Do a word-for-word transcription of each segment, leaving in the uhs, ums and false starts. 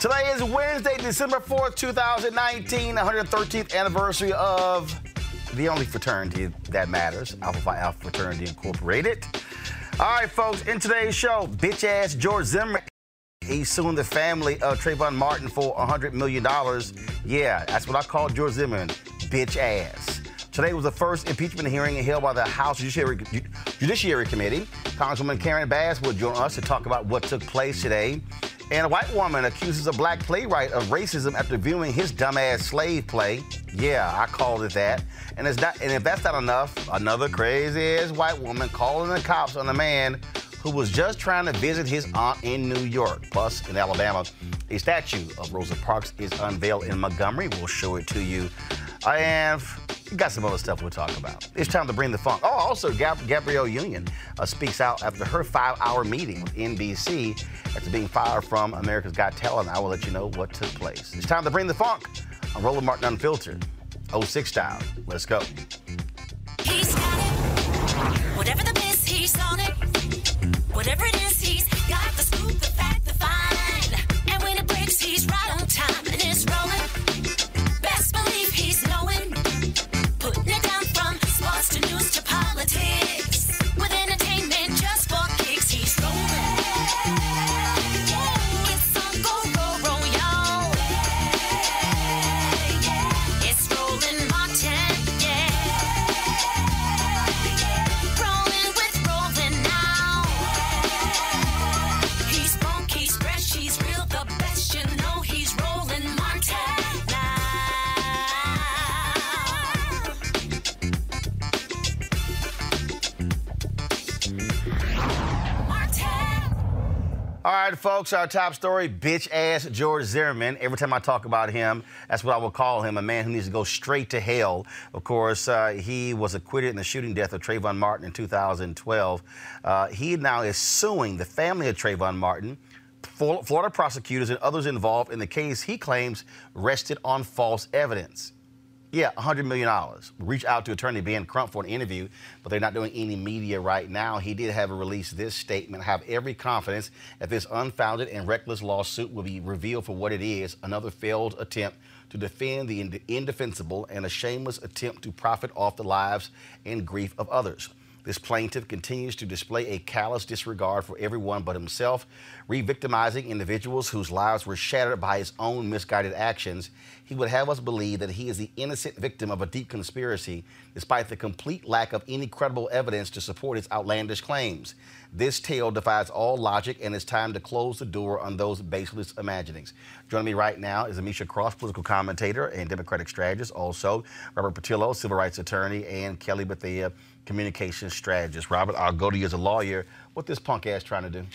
Today is Wednesday, December fourth, two thousand nineteen, one hundred thirteenth anniversary of the only fraternity that matters, Alpha Phi Alpha Fraternity Incorporated. All right, folks, in today's show, bitch-ass George Zimmerman. He's suing the family of Trayvon Martin for one hundred million dollars. Yeah, that's what I call George Zimmerman, bitch-ass. Today was the first impeachment hearing held by the House Judiciary, Judiciary Committee. Congresswoman Karen Bass will join us to talk about what took place today. And a white woman accuses a black playwright of racism after viewing his dumbass slave play. Yeah, I called it that. And it's not. And if that's not enough, another crazy-ass white woman calling the cops on a man who was just trying to visit his aunt in New York. Plus, in Alabama, a statue of Rosa Parks is unveiled in Montgomery. We'll show it to you. And we've got some other stuff we'll talk about. It's time to bring the funk. Oh, also, Gab- Gabrielle Union uh, speaks out after her five-hour meeting with N B C after being fired from America's Got Talent. I will let you know what took place. It's time to bring the funk on Roland Martin Unfiltered, oh six style. Let's go. He's got it. Whatever the miss, he's on it. Whatever it is, he's got the scoop, the fact, the find. And when it breaks, he's right on time and it's rolling. Best believe he's knowing. Putting it down from sports to news to politics. With entertainment just for kicks, he's rolling. Yeah, it's on go, roll, roll, y'all. Yeah, yeah. It's Roland Martin, yeah. Yeah. Rolling with Roland now. Yeah. He's funk, he's fresh, he's real, the best. You know he's Roland Martin now. Martin. All right, folks, our top story, bitch-ass George Zimmerman. Every time I talk about him, that's what I will call him, a man who needs to go straight to hell. Of course, uh, he was acquitted in the shooting death of Trayvon Martin in two thousand twelve. Uh, he now is suing the family of Trayvon Martin. Florida prosecutors and others involved in the case he claims rested on false evidence. Yeah, one hundred million dollars. Reach out to attorney Ben Crump for an interview, but they're not doing any media right now. He did have a release this statement. I have every confidence that this unfounded and reckless lawsuit will be revealed for what it is, another failed attempt to defend the indefensible and a shameless attempt to profit off the lives and grief of others. This plaintiff continues to display a callous disregard for everyone but himself, re-victimizing individuals whose lives were shattered by his own misguided actions. He would have us believe that he is the innocent victim of a deep conspiracy, despite the complete lack of any credible evidence to support his outlandish claims. This tale defies all logic, and it's time to close the door on those baseless imaginings. Joining me right now is Amisha Cross, political commentator and Democratic strategist, also Robert Patillo, civil rights attorney, and Kelly Bethea, communications strategist. Robert, I'll go to you as a lawyer. What this punk ass trying to do?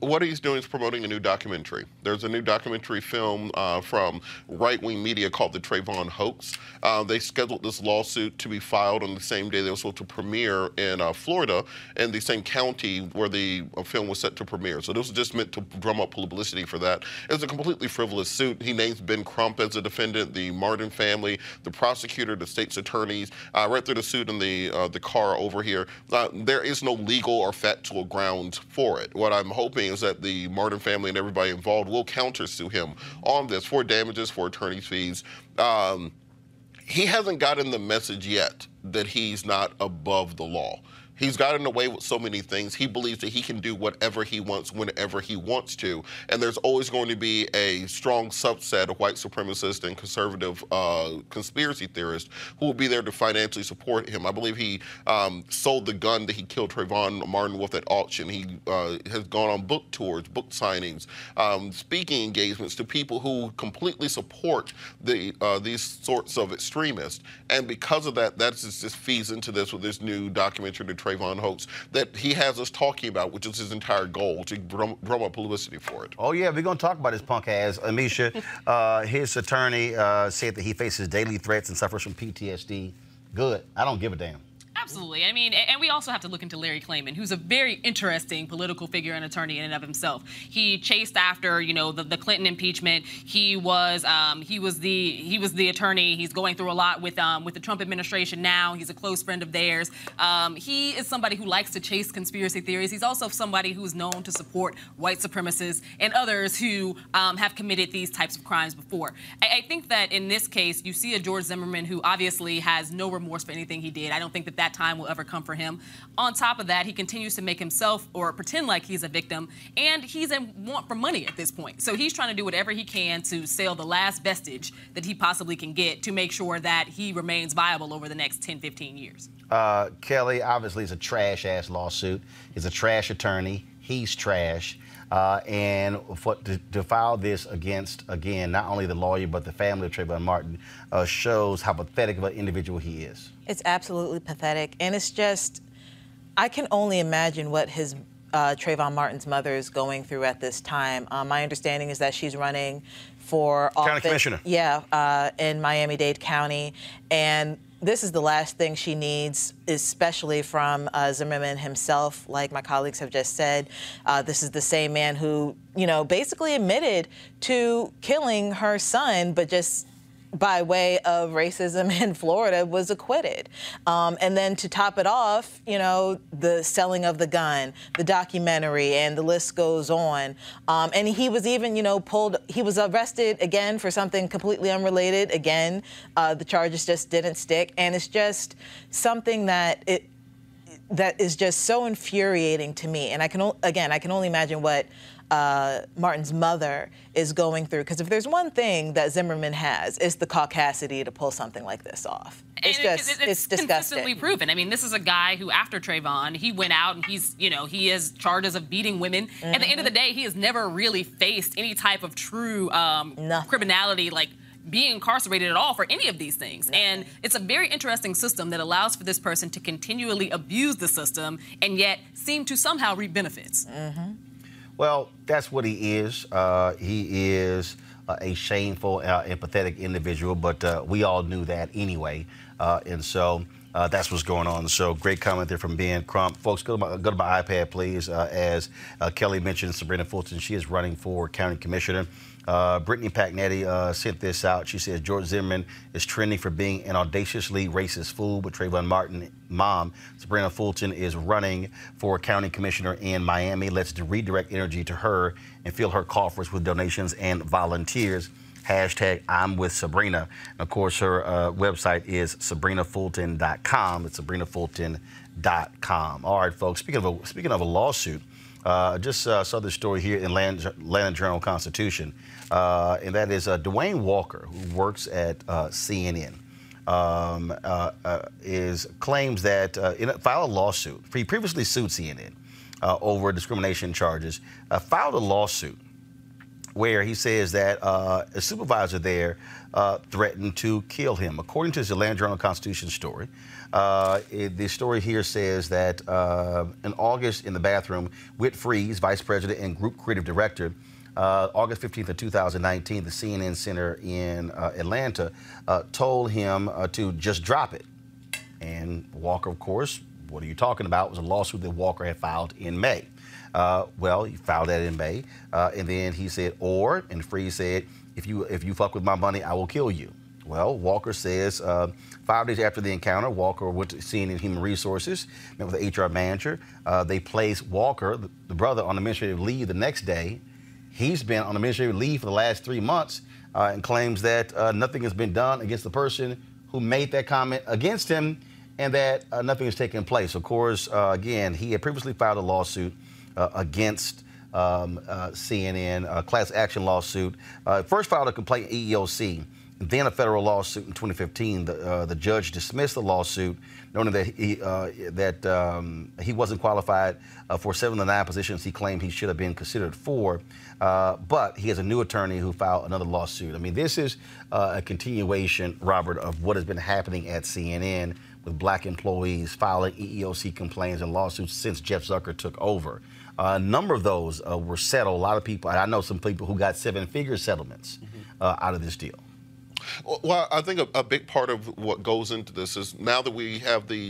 What he's doing is promoting a new documentary. There's a new documentary film uh, from right-wing media called The Trayvon Hoax. Uh, they scheduled this lawsuit to be filed on the same day they were supposed to premiere in uh, Florida, in the same county where the uh, film was set to premiere. So this was just meant to drum up publicity for that. It's a completely frivolous suit. He names Ben Crump as a defendant, the Martin family, the prosecutor, the state's attorneys. Uh, right through the suit in the uh, the car over here. Uh, there is no legal or factual grounds for it. What I'm hoping is that the Martin family and everybody involved will countersue him on this for damages, for attorney fees. Um, he hasn't gotten the message yet that he's not above the law. He's gotten away with so many things. He believes that he can do whatever he wants, whenever he wants to. And there's always going to be a strong subset of white supremacists and conservative uh, conspiracy theorists who will be there to financially support him. I believe he um, sold the gun that he killed Trayvon Martin with at auction. He uh, has gone on book tours, book signings, um, speaking engagements to people who completely support the uh, these sorts of extremists. And because of that, that just feeds into this with this new documentary, The Trayvon Hoax, that he has us talking about, which is his entire goal, to drum, drum up publicity for it. Oh, yeah, we're going to talk about his punk ass. Amisha, uh, his attorney uh, said that he faces daily threats and suffers from P T S D. Good. I don't give a damn. Absolutely. I mean, and we also have to look into Larry Klayman, who's a very interesting political figure and attorney in and of himself. He chased after, you know, the, the Clinton impeachment. He was um, he was the he was the attorney. He's going through a lot with um, with the Trump administration now. He's a close friend of theirs. Um, he is somebody who likes to chase conspiracy theories. He's also somebody who's known to support white supremacists and others who um, have committed these types of crimes before. I, I think that in this case, you see a George Zimmerman who obviously has no remorse for anything he did. I don't think that that time will ever come for him. On top of that, he continues to make himself or pretend like he's a victim, and he's in want for money at this point. So he's trying to do whatever he can to sell the last vestige that he possibly can get to make sure that he remains viable over the next ten, fifteen years. Uh, Kelly, obviously, it's a trash-ass lawsuit. He's a trash attorney. He's trash. Uh, and for, to, to file this against, again, not only the lawyer but the family of Trayvon Martin uh, shows how pathetic of an individual he is. It's absolutely pathetic. And it's just, I can only imagine what his uh, Trayvon Martin's mother is going through at this time. Um, my understanding is that she's running for office. County commissioner. Yeah, uh, in Miami-Dade County. And this is the last thing she needs, especially from uh, Zimmerman himself. Like my colleagues have just said, uh, this is the same man who, you know, basically admitted to killing her son, but just by way of racism in Florida was acquitted. Um, and then to top it off, you know, the selling of the gun, the documentary, and the list goes on. Um, and he was even, you know, pulled, he was arrested again for something completely unrelated. Again, uh, the charges just didn't stick. And it's just something that it, that is just so infuriating to me. And I can, again, I can only imagine what Uh, Martin's mother is going through. Because if there's one thing that Zimmerman has, it's the caucasity to pull something like this off. It's and just, it, it, it's, it's disgusting. It's consistently proven. I mean, this is a guy who, after Trayvon, he went out and he's, you know, he has charges of beating women. Mm-hmm. At the end of the day, he has never really faced any type of true um, criminality, like being incarcerated at all for any of these things. Nothing. And it's a very interesting system that allows for this person to continually abuse the system and yet seem to somehow reap benefits. Mm-hmm. Well, that's what he is. Uh, he is uh, a shameful, uh, empathetic individual, but uh, we all knew that anyway. Uh, and so uh, that's what's going on. So great comment there from Ben Crump. Folks, go to my, go to my iPad, please. Uh, as uh, Kelly mentioned, Sabrina Fulton, she is running for county commissioner. Uh, Brittany Pagnetti uh, sent this out. She says, George Zimmerman is trending for being an audaciously racist fool, but Trayvon Martin's mom, Sabrina Fulton, is running for county commissioner in Miami. Let's redirect energy to her and fill her coffers with donations and volunteers. Hashtag I'm with Sabrina. And of course, her uh, website is Sabrina Fulton dot com. It's Sabrina Fulton dot com. All right, folks, speaking of a, speaking of a lawsuit, Uh, just uh, saw this story here in Atlanta, Atlanta Journal-Constitution, uh, and that is uh, Dwayne Walker, who works at uh, C N N, um, uh, uh, is claims that uh, in a, filed a lawsuit. He previously sued C N N uh, over discrimination charges. Uh, filed a lawsuit where he says that uh, a supervisor there uh, threatened to kill him. According to his Atlanta Journal-Constitution story, uh, it, the story here says that uh, in August in the bathroom, Whit Freeze, vice president and group creative director, uh, August fifteenth of two thousand nineteen, the C N N Center in uh, Atlanta, uh, told him uh, to just drop it. And Walker, of course, what are you talking about? It was a lawsuit that Walker had filed in May. Uh, well, he filed that in May, uh, and then he said, or, and Freeze said, if you if you fuck with my money, I will kill you. Well, Walker says uh, five days after the encounter, Walker went to C N N Human Resources, met with the H R manager. Uh, they placed Walker, the, the brother, on administrative leave the next day. He's been on administrative leave for the last three months uh, and claims that uh, nothing has been done against the person who made that comment against him and that uh, nothing has taken place. Of course, uh, again, he had previously filed a lawsuit Uh, against um, uh, C N N, a class action lawsuit. Uh, first filed a complaint at E E O C, then a federal lawsuit in twenty fifteen. The, uh, the judge dismissed the lawsuit, noting that he, uh, that, um, he wasn't qualified uh, for seven of the nine positions he claimed he should have been considered for, uh, but he has a new attorney who filed another lawsuit. I mean, this is uh, a continuation, Robert, of what has been happening at C N N with black employees filing E E O C complaints and lawsuits since Jeff Zucker took over. Uh, a number of those uh, were settled. A lot of people, and I know some people who got seven-figure settlements mm-hmm. uh, out of this deal. Well, I think a, a big part of what goes into this is now that we have the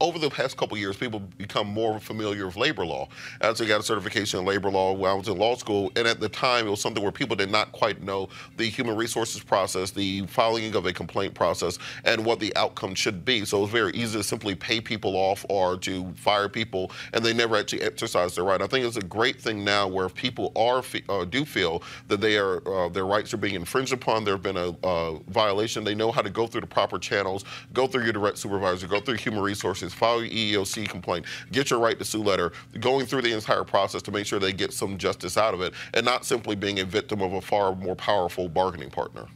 over the past couple of years, people become more familiar with labor law. I actually got a certification in labor law when I was in law school, and at the time, it was something where people did not quite know the human resources process, the filing of a complaint process, and what the outcome should be. So it was very easy to simply pay people off or to fire people, and they never actually exercised their right. I think it's a great thing now where if people are uh, do feel that they are uh, their rights are being infringed upon, there have been a uh, violation, they know how to go through the proper channels, go through your direct supervisor, go through human resources, file your E E O C complaint, get your right to sue letter, going through the entire process to make sure they get some justice out of it, and not simply being a victim of a far more powerful bargaining partner.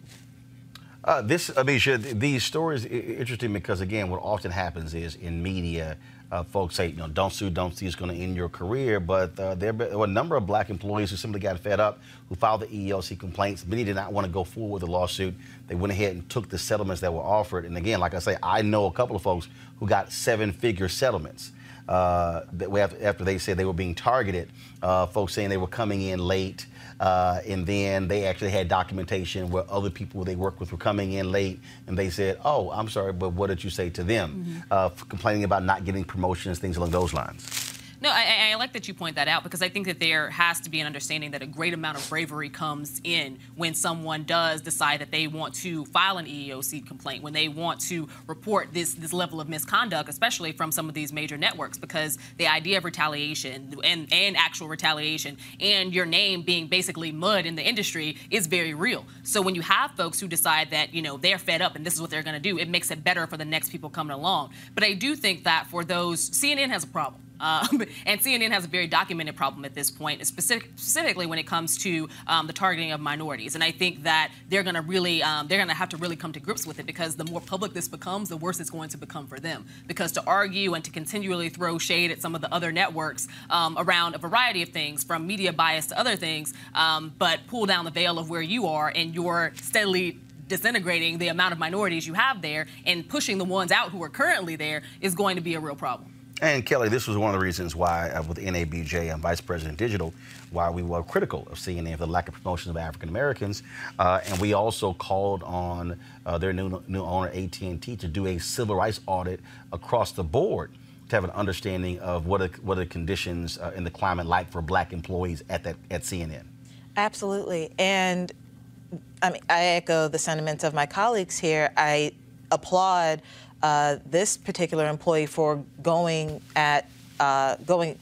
Uh, this, Amisha, these stories are interesting because, again, what often happens is in media, uh, folks say, you know, don't sue, don't sue, it's going to end your career. But uh, there were a number of black employees who simply got fed up, who filed the E E O C complaints. Many did not want to go forward with the lawsuit. They went ahead and took the settlements that were offered. And, again, like I say, I know a couple of folks who got seven-figure settlements. Uh, after they said they were being targeted, uh, folks saying they were coming in late, uh, and then they actually had documentation where other people they worked with were coming in late, and they said, oh, I'm sorry, but what did you say to them? Mm-hmm. uh, complaining about not getting promotions, things along those lines. No, I, I like that you point that out, because I think that there has to be an understanding that a great amount of bravery comes in when someone does decide that they want to file an E E O C complaint, when they want to report this, this level of misconduct, especially from some of these major networks, because the idea of retaliation and, and actual retaliation and your name being basically mud in the industry is very real. So when you have folks who decide that, you know, they're fed up and this is what they're going to do, it makes it better for the next people coming along. But I do think that for those, C N N has a problem. Um, and C N N has a very documented problem at this point, specific, specifically when it comes to um, the targeting of minorities. And I think that they're going to really, um, they're going to have to really come to grips with it, because the more public this becomes, the worse it's going to become for them. Because to argue and to continually throw shade at some of the other networks um, around a variety of things, from media bias to other things, um, but pull down the veil of where you are and you're steadily disintegrating the amount of minorities you have there and pushing the ones out who are currently there is going to be a real problem. And, Kelly, this was one of the reasons why, uh, with N A B J and Vice President Digital, why we were critical of C N N for the lack of promotion of African-Americans. Uh, and we also called on uh, their new, new owner, A T and T, to do a civil rights audit across the board to have an understanding of what are, what are the conditions uh, in the climate like for black employees at, that, at C N N. Absolutely. And I, mean, I echo the sentiments of my colleagues here. I applaud Uh, this particular employee for going at uh, going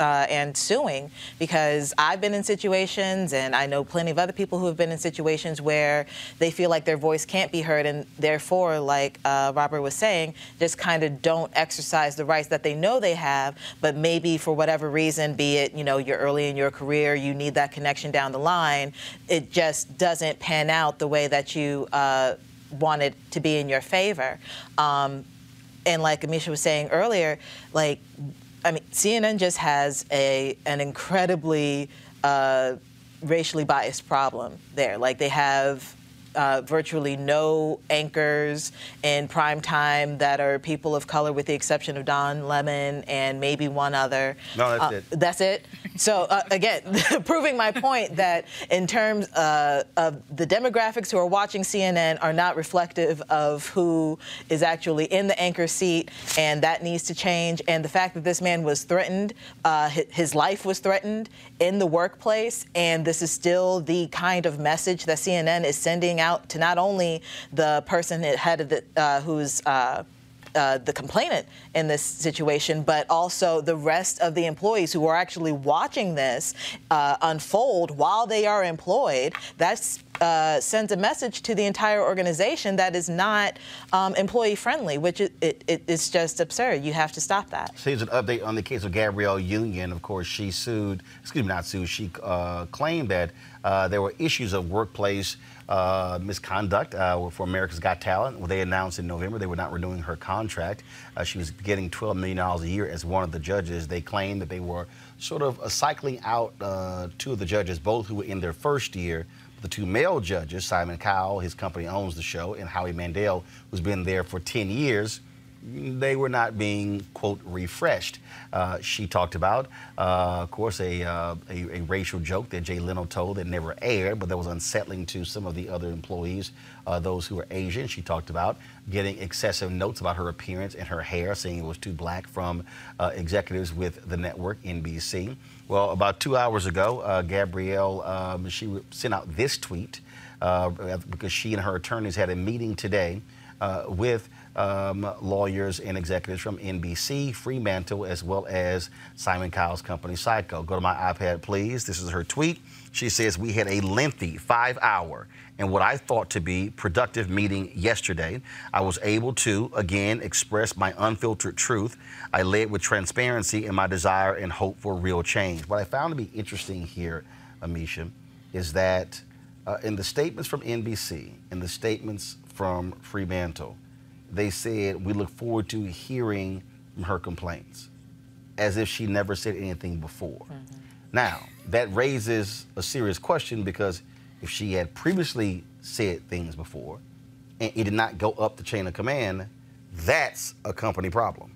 uh, and suing, because I've been in situations, and I know plenty of other people who have been in situations where they feel like their voice can't be heard, and therefore, like uh, Robert was saying, just kind of don't exercise the rights that they know they have, but maybe for whatever reason, be it, you know, you're early in your career, you need that connection down the line, it just doesn't pan out the way that you uh, wanted to be in your favor. Um, and like Amisha was saying earlier, like, I mean, C N N just has a an incredibly uh, racially biased problem there. Like, they have uh, virtually no anchors in prime time that are people of color, with the exception of Don Lemon and maybe one other. No, that's uh, it. That's it? So, uh, again, proving my point that in terms uh, of the demographics who are watching C N N are not reflective of who is actually in the anchor seat, and that needs to change. And the fact that this man was threatened, uh, his life was threatened in the workplace, and this is still the kind of message that C N N is sending out to not only the person head of the, uh, who's uh, Uh, the complainant in this situation, but also the rest of the employees who are actually watching this uh, unfold while they are employed. That uh, sends a message to the entire organization that is not um, employee-friendly, which it, it, it, it's just absurd. You have to stop that. So here's an update on the case of Gabrielle Union. Of course, she sued, excuse me, not sued, she uh, claimed that uh, there were issues of workplace Uh, misconduct uh, for America's Got Talent. Well, they announced in November they were not renewing her contract. Uh, she was getting twelve million dollars a year as one of the judges. They claimed that they were sort of uh, cycling out uh, two of the judges, both who were in their first year. The two male judges, Simon Cowell, his company owns the show, and Howie Mandel, who's been there for ten years. they were not being, quote, refreshed. Uh, she talked about, uh, of course, a, uh, a, a racial joke that Jay Leno told that never aired, but that was unsettling to some of the other employees, uh, those who were Asian. She talked about getting excessive notes about her appearance and her hair, saying it was too black from uh, executives with the network, N B C. Well, about two hours ago, uh, Gabrielle, um, she sent out this tweet uh, because she and her attorneys had a meeting today uh, with Um, lawyers and executives from N B C, Fremantle, as well as Simon Cowell's company, Syco. Go to my iPad, please. This is her tweet. She says, we had a lengthy five-hour and what I thought to be productive meeting yesterday. I was able to, again, express my unfiltered truth. I led with transparency and my desire and hope for real change. What I found to be interesting here, Amisha, is that uh, in the statements from N B C, in the statements from Fremantle, they said, we look forward to hearing from her complaints, as if she never said anything before. Mm-hmm. Now, that raises a serious question, because if she had previously said things before and it did not go up the chain of command, that's a company problem.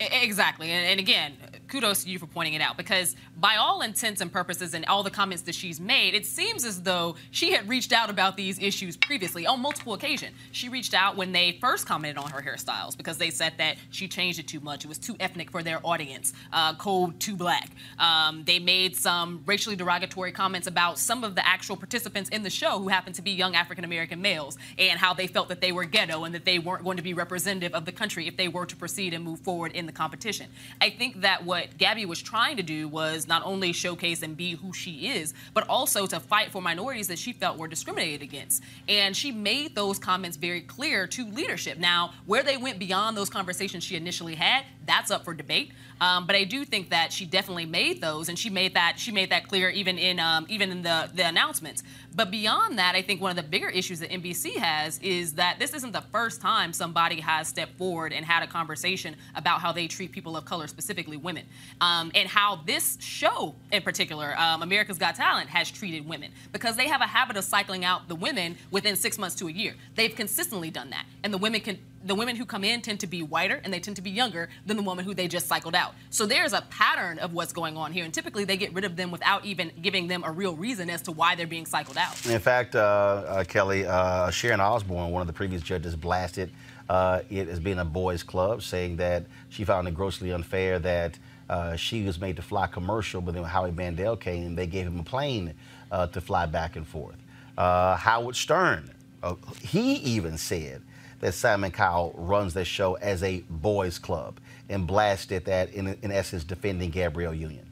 Exactly. And, and again, kudos to you for pointing it out, because by all intents and purposes and all the comments that she's made, it seems as though she had reached out about these issues previously on multiple occasions. She reached out when they first commented on her hairstyles because they said that she changed it too much. It was too ethnic for their audience, uh, code too black. Um, they made some racially derogatory comments about some of the actual participants in the show who happened to be young African-American males, and how they felt that they were ghetto and that they weren't going to be representative of the country if they were to proceed and move forward in the competition. I think that what Gabby was trying to do was not only showcase and be who she is, but also to fight for minorities that she felt were discriminated against. And she made those comments very clear to leadership. Now, where they went beyond those conversations she initially had, that's up for debate. Um, but I do think that she definitely made those, and she made that she made that clear even in um, even in the, the announcements. But beyond that, I think one of the bigger issues that N B C has is that this isn't the first time somebody has stepped forward and had a conversation about how they treat people of color, specifically women, um, and how this show in particular, um, America's Got Talent, has treated women, because they have a habit of cycling out the women within six months to a year. They've consistently done that, and the women can. The women who come in tend to be whiter, and they tend to be younger than the woman who they just cycled out. So there's a pattern of what's going on here, and typically they get rid of them without even giving them a real reason as to why they're being cycled out. In fact, uh, uh, Kelly, uh, Sharon Osbourne, one of the previous judges, blasted uh, it as being a boys' club, saying that she found it grossly unfair that uh, she was made to fly commercial, but then Howie Mandel came and they gave him a plane uh, to fly back and forth. Uh, Howard Stern, uh, he even said that Simon Cowell runs this show as a boys' club, and blasted that, in, in essence, defending Gabrielle Union.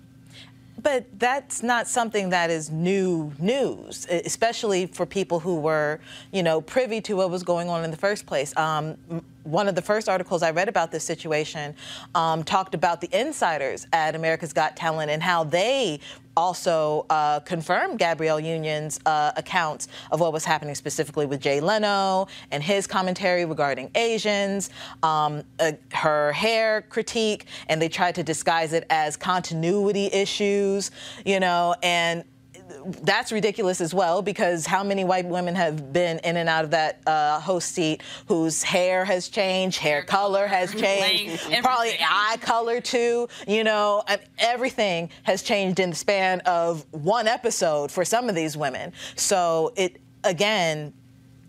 But that's not something that is new news, especially for people who were, you know, privy to what was going on in the first place. Um, One of the first articles I read about this situation um, talked about the insiders at America's Got Talent and how they also uh, confirmed Gabrielle Union's uh, accounts of what was happening specifically with Jay Leno and his commentary regarding Asians, um, uh, her hair critique, and they tried to disguise it as continuity issues, you know, and that's ridiculous as well, because how many white women have been in and out of that uh, host seat whose hair has changed, hair color has changed, probably eye color too, you know, everything has changed in the span of one episode for some of these women. So it, again,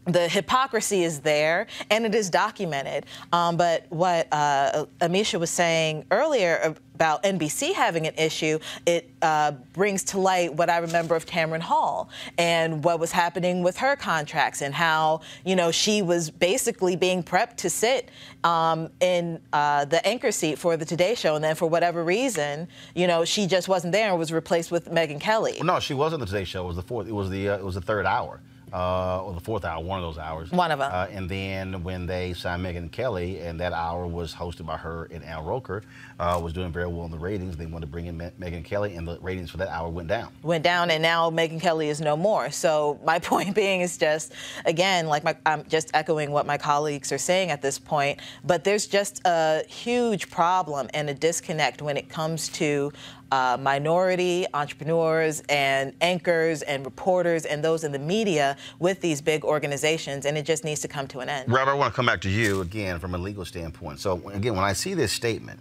the hypocrisy is there, and it is documented. Um, but what uh, Amisha was saying earlier about N B C having an issue, it uh, brings to light what I remember of Tamron Hall and what was happening with her contracts, and how, you know, she was basically being prepped to sit um, in uh, the anchor seat for the Today Show, and then for whatever reason, you know, she just wasn't there and was replaced with Megyn Kelly. Well, no, she wasn't the Today Show. It was the fourth. It was the uh, it was the third hour. Uh, or the fourth hour, one of those hours. One of them. Uh, and then when they signed Megyn Kelly, and that hour was hosted by her and Al Roker, uh, was doing very well in the ratings. They wanted to bring in Me Megyn Kelly, and the ratings for that hour went down. Went down, and now Megyn Kelly is no more. So my point being is just, again, like my, I'm just echoing what my colleagues are saying at this point, but there's just a huge problem and a disconnect when it comes to Uh, minority entrepreneurs and anchors and reporters and those in the media with these big organizations, and it just needs to come to an end. Robert, I want to come back to you again from a legal standpoint. So again, when I see this statement,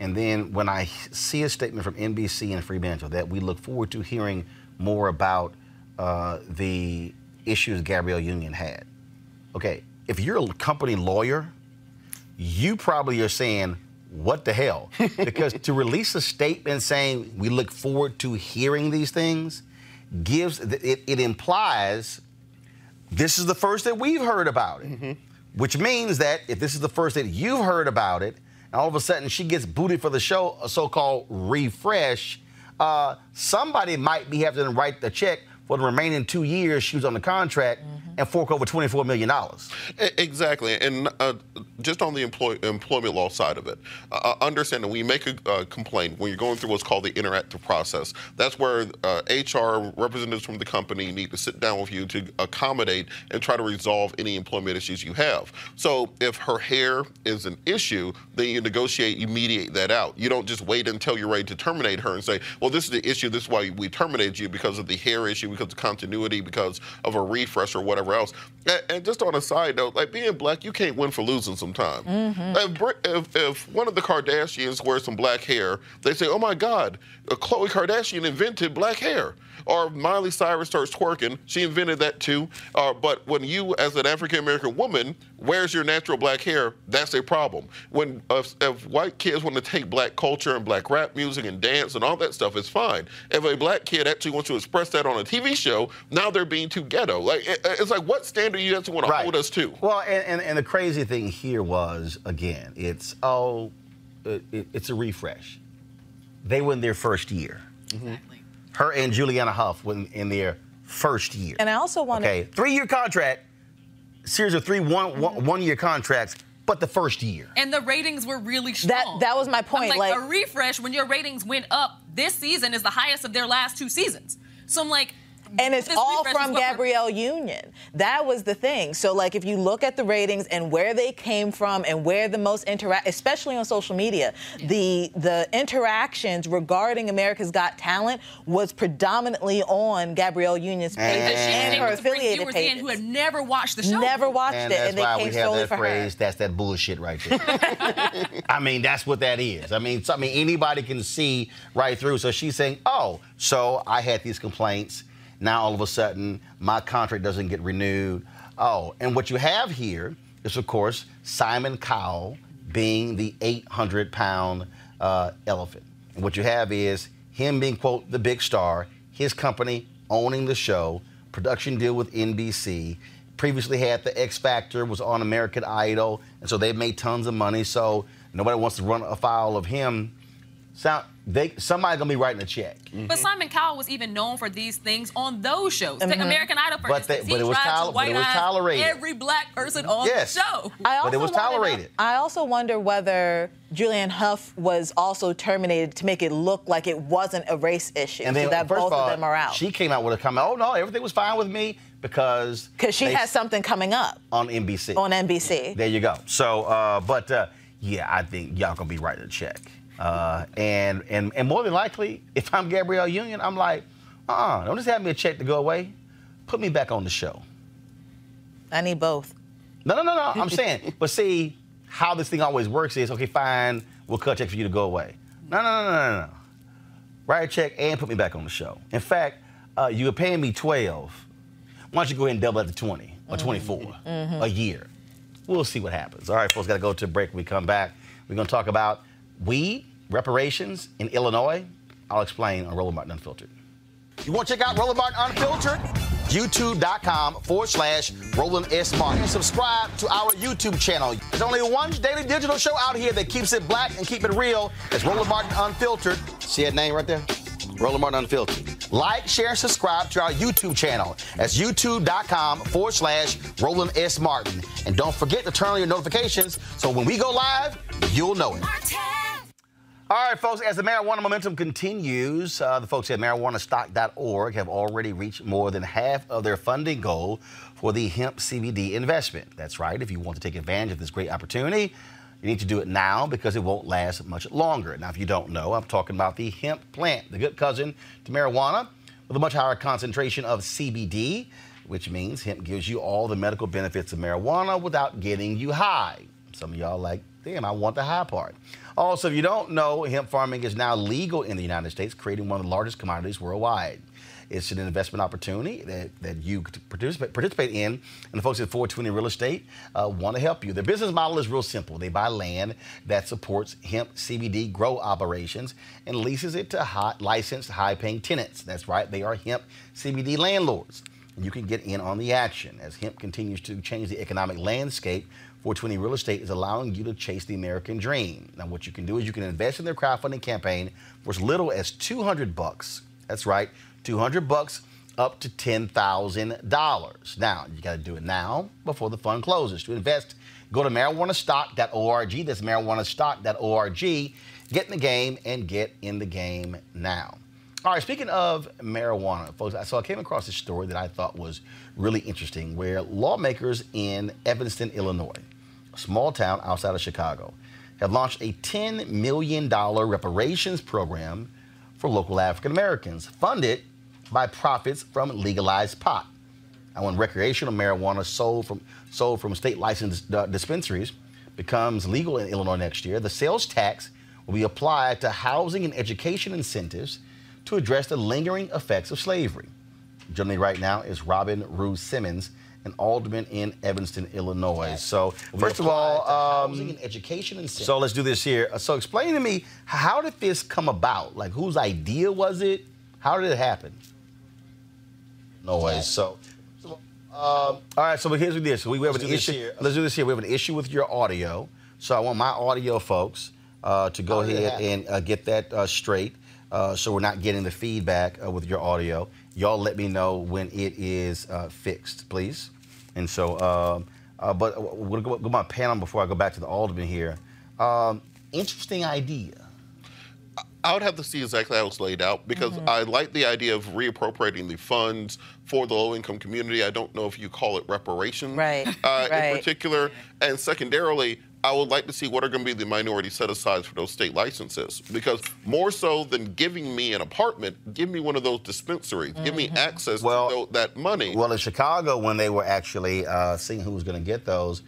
and then when I see a statement from N B C and Fremantle that we look forward to hearing more about uh, the issues Gabrielle Union had. Okay, if you're a company lawyer, you probably are saying, what the hell? Because to release a statement saying we look forward to hearing these things gives, it, it implies this is the first that we've heard about it, mm-hmm. which means that if this is the first that you've heard about it, and all of a sudden she gets booted for the show, a so-called refresh, uh, somebody might be having to write the check for the remaining two years she was on the contract mm-hmm. and fork over twenty-four million dollars. Exactly. And uh, just on the employ- employment law side of it, uh, understand that when you make a uh, complaint, when you're going through what's called the interactive process, that's where uh, H R representatives from the company need to sit down with you to accommodate and try to resolve any employment issues you have. So if her hair is an issue, then you negotiate, you mediate that out. You don't just wait until you're ready to terminate her and say, well, this is the issue, this is why we terminated you, because of the hair issue, because of continuity, because of a refresh or whatever else. And just on a side note, like being black, you can't win for losing sometimes. Mm-hmm. If, if one of the Kardashians wears some black hair, they say, oh my God, Khloe Kardashian invented black hair. Or Miley Cyrus starts twerking, she invented that too. Uh, but when you, as an African-American woman, wears your natural black hair, that's a problem. When uh, if white kids want to take black culture and black rap music and dance and all that stuff, it's fine. If a black kid actually wants to express that on a T V show, now they're being too ghetto. Like it, it's like, what standard you actually want to right. hold us to? Well, and, and, and the crazy thing here was, again, it's, oh, it, it's a refresh. They win their first year. Exactly. Her and Julianne Hough went in their first year. And I also want to... Okay, three-year contract, series of three one, mm-hmm. one, one-year contracts, but the first year. And the ratings were really strong. That, that was my point. Like, like, a refresh, when your ratings went up, this season is the highest of their last two seasons. So I'm like... And it's all from Gabrielle Union. That was the thing. So, like, if you look at the ratings and where they came from and where the most interact, especially on social media, the the interactions regarding America's Got Talent was predominantly on Gabrielle Union's page and her affiliated pages. Who had never watched the show, never watched it, and they came solely for her. That's why we have that phrase. That's that bullshit right there. I mean, that's what that is. I mean, I mean, anybody can see right through. So she's saying, "Oh, so I had these complaints." Now, all of a sudden, my contract doesn't get renewed. Oh, and what you have here is, of course, Simon Cowell being the eight hundred pound uh, elephant. And what you have is him being, quote, the big star, his company owning the show, production deal with N B C, previously had the X Factor, was on American Idol, and so they made tons of money, so nobody wants to run afoul of him. So they, somebody's going to be writing a check. Mm-hmm. But Simon Cowell was even known for these things on those shows. Mm-hmm. Take American Idol, for instance. But it was, tol- but it was tolerated. Every black person on yes. the show. I but it was tolerated. Wonder, I also wonder whether Julianne Hough was also terminated to make it look like it wasn't a race issue. And then, so that both of, all, of them are out. She came out with a comment, oh, no, everything was fine with me because... Because she has something coming up. On N B C. On N B C. There you go. So, uh, but, uh, yeah, I think y'all going to be writing a check. Uh, and, and and more than likely, if I'm Gabrielle Union, I'm like, uh-uh, don't just have me a check to go away. Put me back on the show. I need both. No, no, no, no, I'm saying. But see, how this thing always works is, okay, fine, we'll cut a check for you to go away. No, no, no, no, no, no. Write a check and put me back on the show. In fact, uh, you were paying me twelve. Why don't you go ahead and double that to twenty or twenty-four mm-hmm. a year? We'll see what happens. All right, folks, got to go to a break. When we come back, we're going to talk about weed, reparations in Illinois. I'll explain on Roland Martin Unfiltered. You want to check out Roland Martin Unfiltered? YouTube.com forward slash Roland S. Martin. And subscribe to our YouTube channel. There's only one daily digital show out here that keeps it black and keep it real. It's Roland Martin Unfiltered. See that name right there? Roland Martin Unfiltered. Like, share, and subscribe to our YouTube channel. That's YouTube.com forward slash Roland S. Martin. And don't forget to turn on your notifications so when we go live, you'll know it. Martin. All right, folks, as the marijuana momentum continues, uh, the folks at marijuana stock dot org have already reached more than half of their funding goal for the hemp C B D investment. That's right. If you want to take advantage of this great opportunity, you need to do it now because it won't last much longer. Now, if you don't know, I'm talking about the hemp plant, the good cousin to marijuana, with a much higher concentration of C B D, which means hemp gives you all the medical benefits of marijuana without getting you high. Some of y'all are like, damn, I want the high part. Also, if you don't know, hemp farming is now legal in the United States, creating one of the largest commodities worldwide. It's an investment opportunity that, that you could participate, participate in, and the folks at four twenty Real Estate uh, want to help you. Their business model is real simple. They buy land that supports hemp C B D grow operations and leases it to high, licensed, high-paying tenants. That's right, they are hemp C B D landlords. And you can get in on the action. As hemp continues to change the economic landscape, four twenty Real Estate is allowing you to chase the American dream. Now, what you can do is you can invest in their crowdfunding campaign for as little as two hundred bucks. That's right, two hundred bucks up to ten thousand dollars. Now, you got to do it now before the fund closes. To invest, go to marijuana stock dot org. That's marijuana stock dot org. Get in the game and get in the game now. All right, speaking of marijuana, folks, I saw I came across this story that I thought was really interesting, where lawmakers in Evanston, Illinois, a small town outside of Chicago, have launched a ten million dollars reparations program for local African Americans, funded by profits from legalized pot. And when recreational marijuana sold from sold from state-licensed uh, dispensaries becomes legal in Illinois next year, the sales tax will be applied to housing and education incentives to address the lingering effects of slavery. Joining me right now is Robin Rue Simmons, an alderman in Evanston, Illinois. So first of all, um, housing and education and so let's do this here. So explain to me, how did this come about? Like, whose idea was it? How did it happen? Noise. Yeah. So, so um, all right. So here's what this. So we, we have an issue. Here. Let's do this here. We have an issue with your audio. So I want my audio folks uh, to go ahead and uh, get that uh, straight. Uh, so we're not getting the feedback uh, with your audio. Y'all let me know when it is uh, fixed, please. And so, um, uh, but we'll go to my panel before I go back to the alderman here. Um, interesting idea. I would have to see exactly how it's laid out, because mm-hmm. I like the idea of reappropriating the funds for the low-income community. I don't know if you call it reparations right. Uh, right. in particular. And secondarily, I would like to see what are going to be the minority set-asides for those state licenses, because more so than giving me an apartment, give me one of those dispensaries, mm-hmm. give me access well, to those, that money. Well, in Chicago, when they were actually uh, seeing who was going to get those,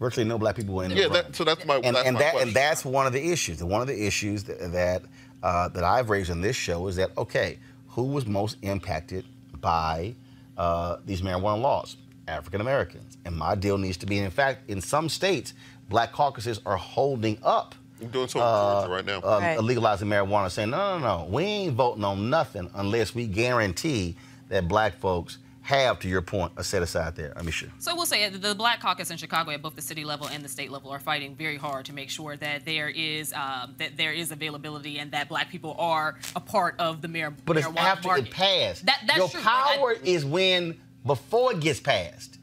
virtually no black people were in the yeah, that, so that's my, and, that's and my that, question. And that's one of the issues. One of the issues that, that, uh, that I've raised in this show is that, okay, who was most impacted by uh, these marijuana laws? African Americans. And my deal needs to be, in fact, in some states, black caucuses are holding up. You're doing so uh, right now. Um, right. Legalizing marijuana, saying, no, no, no, we ain't voting on nothing unless we guarantee that black folks have, to your point, a set-aside there. I mean, sure. So we'll say the Black Caucus in Chicago at both the city level and the state level are fighting very hard to make sure that there is um, that there is availability and that black people are a part of the mar- but marijuana market. But it's after market. It passed. That, that's your true, power I, is when, before it gets passed.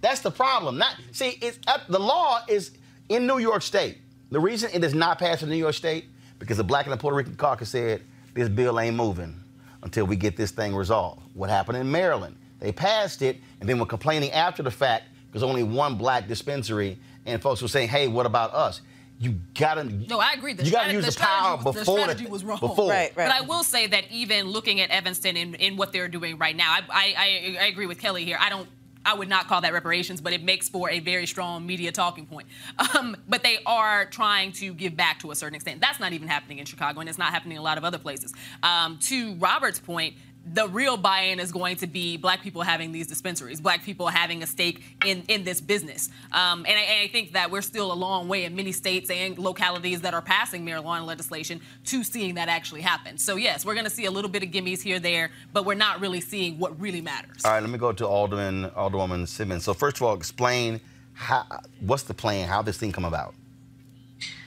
That's the problem. Not see, it's up, the law is in New York State. The reason it is not passed in New York State, because the Black and the Puerto Rican caucus said, this bill ain't moving until we get this thing resolved. What happened in Maryland? They passed it, and then were complaining after the fact, because only one black dispensary, and folks were saying, hey, what about us? You gotta. No, I agree. The you gotta use the, the power before the strategy was wrong. Before. Right, right. But I will say that even looking at Evanston and in what they're doing right now, I, I, I, I agree with Kelly here. I don't. I would not call that reparations, but it makes for a very strong media talking point. Um, but they are trying to give back to a certain extent. That's not even happening in Chicago, and it's not happening in a lot of other places. Um, to Robert's point, the real buy-in is going to be black people having these dispensaries, black people having a stake in, in this business. Um, and, I, and I think that we're still a long way in many states and localities that are passing marijuana legislation to seeing that actually happen. So, yes, we're going to see a little bit of gimmies here, there, but we're not really seeing what really matters. All right, let me go to Alderman, Alderwoman Simmons. So, first of all, explain how, what's the plan, how this thing come about?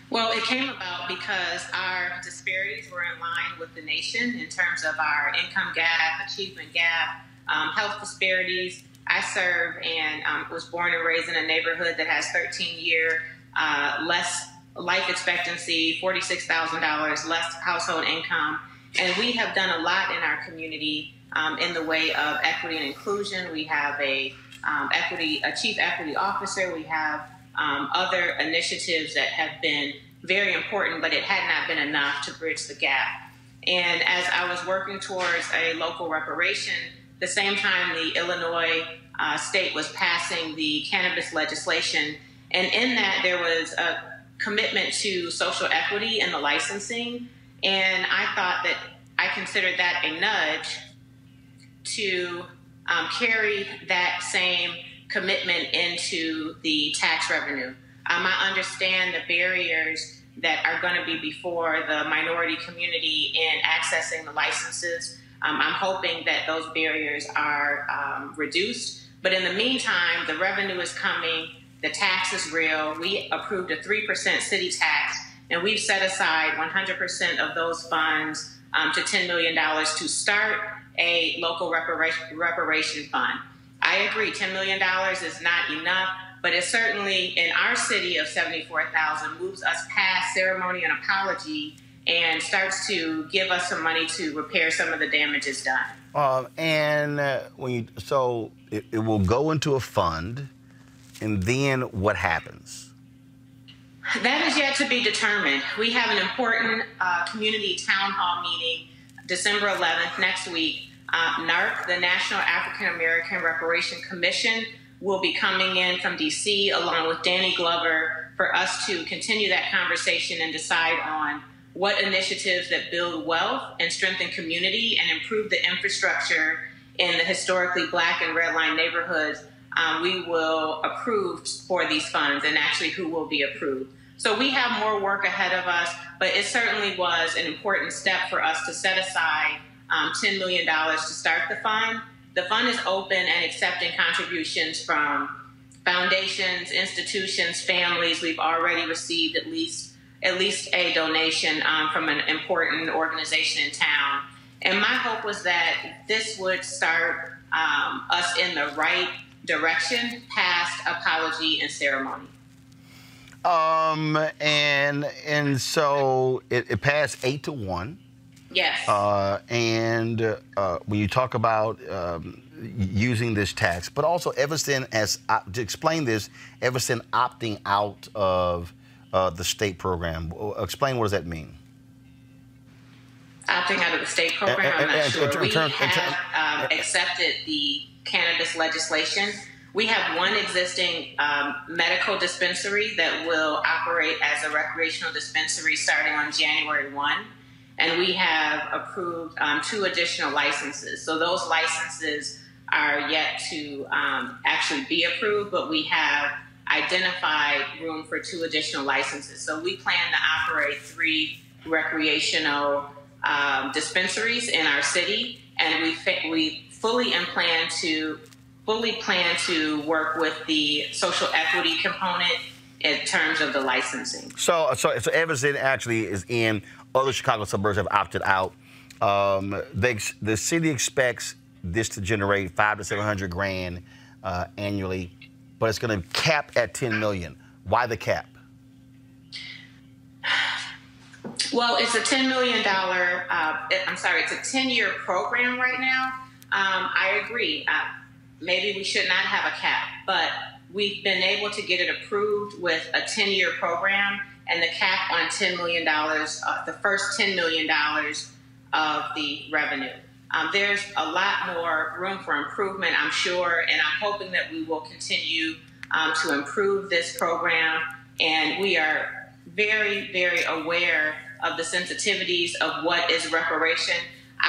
Well, it came about because our disparities were in line with the nation in terms of our income gap, achievement gap, um, health disparities. I serve and um, was born and raised in a neighborhood that has thirteen year uh, less life expectancy, forty-six thousand dollars less household income. And we have done a lot in our community um, in the way of equity and inclusion. We have a, um, equity, a chief equity officer. We have Um, other initiatives that have been very important, but it had not been enough to bridge the gap. And as I was working towards a local reparation, the same time the Illinois uh, state was passing the cannabis legislation. And in that, there was a commitment to social equity in the licensing. And I thought that I considered that a nudge to um, carry that same commitment into the tax revenue. Um, I understand the barriers that are going to be before the minority community in accessing the licenses. Um, I'm hoping that those barriers are um, reduced. But in the meantime, the revenue is coming. The tax is real. We approved a three percent city tax, and we've set aside one hundred percent of those funds um, to ten million dollars to start a local repara- reparation fund. I agree, ten million dollars is not enough, but it certainly, in our city of seventy-four thousand, moves us past ceremony and apology and starts to give us some money to repair some of the damages done. Uh, and uh, when you, so it, it will go into a fund, and then what happens? That is yet to be determined. We have an important uh, community town hall meeting December eleventh, next week. Uh, NARC, the National African American Reparation Commission, will be coming in from D C along with Danny Glover for us to continue that conversation and decide on what initiatives that build wealth and strengthen community and improve the infrastructure in the historically Black and redline neighborhoods um, we will approve for these funds, and actually who will be approved. So we have more work ahead of us, but it certainly was an important step for us to set aside um, ten million dollars to start the fund. The fund is open and accepting contributions from foundations, institutions, families. We've already received at least at least a donation um, from an important organization in town. And my hope was that this would start um, us in the right direction past apology and ceremony. Um, and and so it, it passed eight to one. Yes. Uh, and uh, when you talk about um, using this tax, but also Evanston, as uh, to explain this, Evanston opting out of Uh, the state program. Explain, what does that mean? Opting out of the state program, I'm not sure. We have um, accepted the cannabis legislation. We have one existing um, medical dispensary that will operate as a recreational dispensary starting on January first. And we have approved um, two additional licenses. So those licenses are yet to um, actually be approved, but we have identified room for two additional licenses. So we plan to operate three recreational um, dispensaries in our city, and we fa- we fully and plan to fully plan to work with the social equity component in terms of the licensing. So, so, so Evanston actually is in other Chicago suburbs have opted out. Um, they, the city expects this to generate five to seven hundred grand uh, annually, but it's going to cap at ten million dollars. Why the cap? Well, it's a ten million dollars, uh, I'm sorry, it's a ten-year program right now. Um, I agree. Uh, maybe we should not have a cap, but we've been able to get it approved with a ten-year program, and the cap on ten million dollars, uh, the first ten million dollars of the revenue. Um, there's a lot more room for improvement, I'm sure, and I'm hoping that we will continue um, to improve this program. And we are very, very aware of the sensitivities of what is reparation.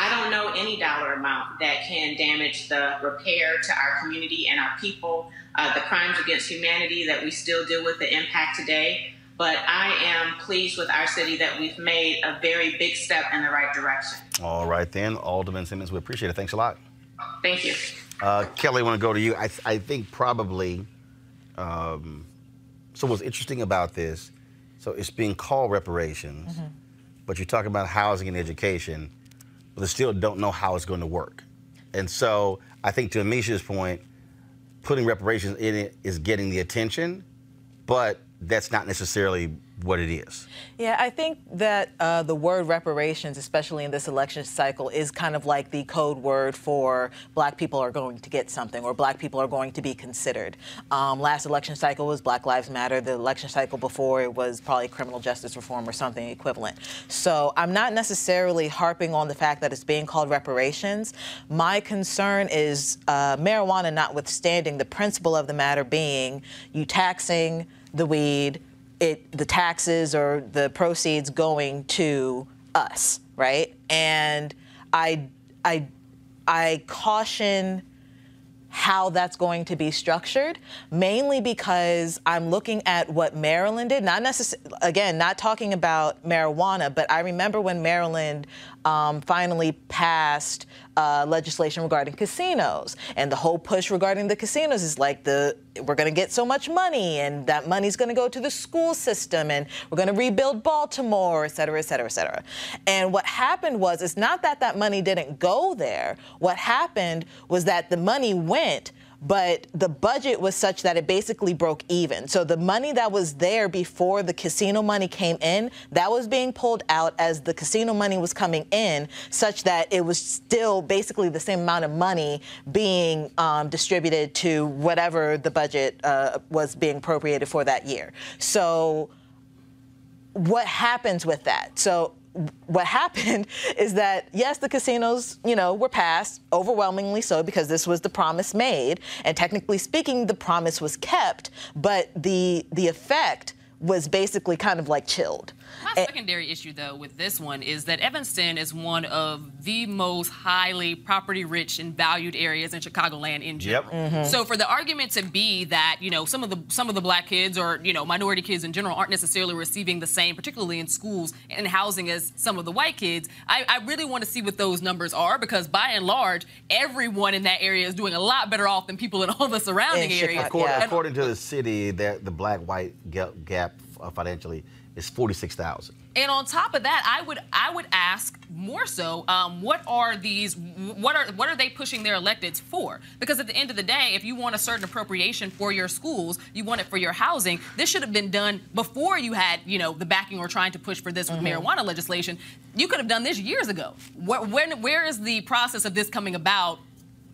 I don't know any dollar amount that can damage the repair to our community and our people, uh, the crimes against humanity that we still deal with, the impact today. But I am pleased with our city that we've made a very big step in the right direction. All right, then. Alderman Simmons, we appreciate it. Thanks a lot. Thank you. Uh, Kelly, I want to go to you. I, th- I think probably, um, so what's interesting about this, so it's being called reparations, mm-hmm. but you're talking about housing and education, but they still don't know how it's going to work. And so I think to Amisha's point, putting reparations in it is getting the attention, but that's not necessarily what it is. Yeah, I think that uh, the word reparations, especially in this election cycle, is kind of like the code word for black people are going to get something, or black people are going to be considered. Um, last election cycle was Black Lives Matter. The election cycle before it was probably criminal justice reform or something equivalent. So I'm not necessarily harping on the fact that it's being called reparations. My concern is uh, marijuana notwithstanding, the principle of the matter being you taxing the weed, it, the taxes or the proceeds going to us, right? And I, I, I caution how that's going to be structured, mainly because I'm looking at what Maryland did. Not necessarily, again, not talking about marijuana, but I remember when Maryland um, finally passed uh, legislation regarding casinos, and the whole push regarding the casinos is like the we're going to get so much money, and that money's going to go to the school system, and we're going to rebuild Baltimore, et cetera, et cetera, et cetera. And what happened was, it's not that that money didn't go there. What happened was that the money went. But the budget was such that it basically broke even. So the money that was there before the casino money came in, that was being pulled out as the casino money was coming in, such that it was still basically the same amount of money being um, distributed to whatever the budget uh, was being appropriated for that year. So what happens with that? So what happened is that, yes, the casinos, you know, were passed, overwhelmingly so, because this was the promise made. And technically speaking, the promise was kept, but the the effect was basically kind of like chilled. My it, secondary issue, though, with this one is that Evanston is one of the most highly property-rich and valued areas in Chicagoland in general. Yep. Mm-hmm. So for the argument to be that, you know, some of the some of the black kids or, you know, minority kids in general aren't necessarily receiving the same, particularly in schools and housing, as some of the white kids, I, I really want to see what those numbers are, because by and large, everyone in that area is doing a lot better off than people in all the surrounding in areas. According, yeah. according to the city, that the black-white gap financially is forty-six thousand. And on top of that, I would I would ask more so, um, what are these? What are what are they pushing their electeds for? Because at the end of the day, if you want a certain appropriation for your schools, you want it for your housing. This should have been done before you had, you know, the backing or trying to push for this with mm-hmm. marijuana legislation. You could have done this years ago. Where, when where is the process of this coming about?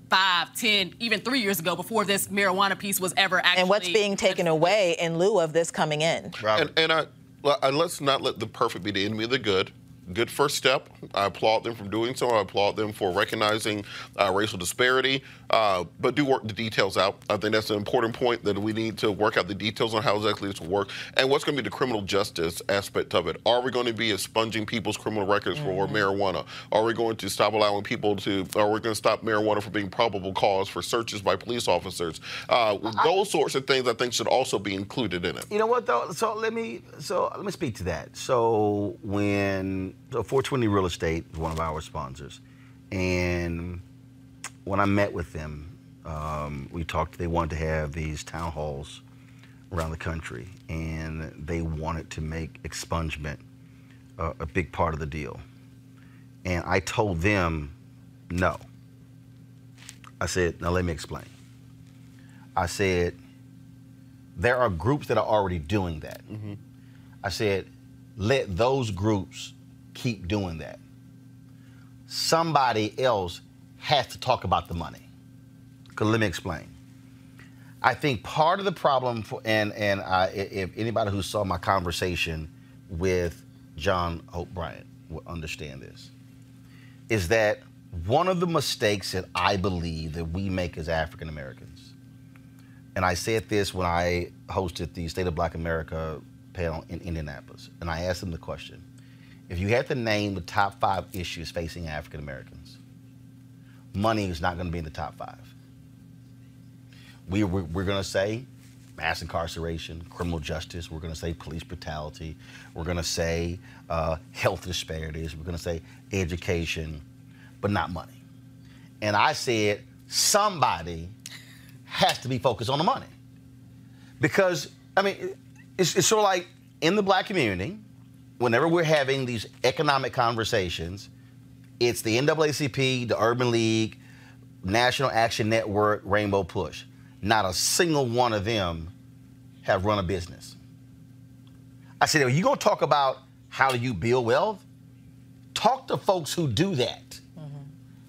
Five, ten, even three years ago, before this marijuana piece was ever actually. And what's being taken away in lieu of this coming in? And, and I, I, let's not let the perfect be the enemy of the good. Good first step. I applaud them for doing so. I applaud them for recognizing uh, racial disparity. Uh, but do work the details out. I think that's an important point, that we need to work out the details on how exactly this will work and what's going to be the criminal justice aspect of it. Are we going to be expunging people's criminal records mm-hmm. for marijuana? Are we going to stop allowing people to? Are we going to stop marijuana from being probable cause for searches by police officers? Uh, I, those sorts of things I think should also be included in it. You know what though? So let me so let me speak to that. So when So four twenty Real Estate is one of our sponsors, and when I met with them, um, we talked, they wanted to have these town halls around the country, and they wanted to make expungement uh, a big part of the deal. And I told them, no. I said, now let me explain. I said, there are groups that are already doing that. Mm-hmm. I said, let those groups keep doing that. Somebody else has to talk about the money. Because let me explain. I think part of the problem for, and and I, if anybody who saw my conversation with John Hope Bryant will understand this, is that one of the mistakes that I believe that we make as African Americans, and I said this when I hosted the State of Black America panel in Indianapolis, and I asked them the question, if you had to name the top five issues facing African Americans, money is not going to be in the top five. We, we're we're going to say mass incarceration, criminal justice. We're going to say police brutality. We're going to say uh, health disparities. We're going to say education, but not money. And I said somebody has to be focused on the money. Because, I mean, it's, it's sort of like in the black community, whenever we're having these economic conversations, it's the N double A C P, the Urban League, National Action Network, Rainbow Push. Not a single one of them have run a business. I said, are you going to talk about how you build wealth? Talk to folks who do that, mm-hmm.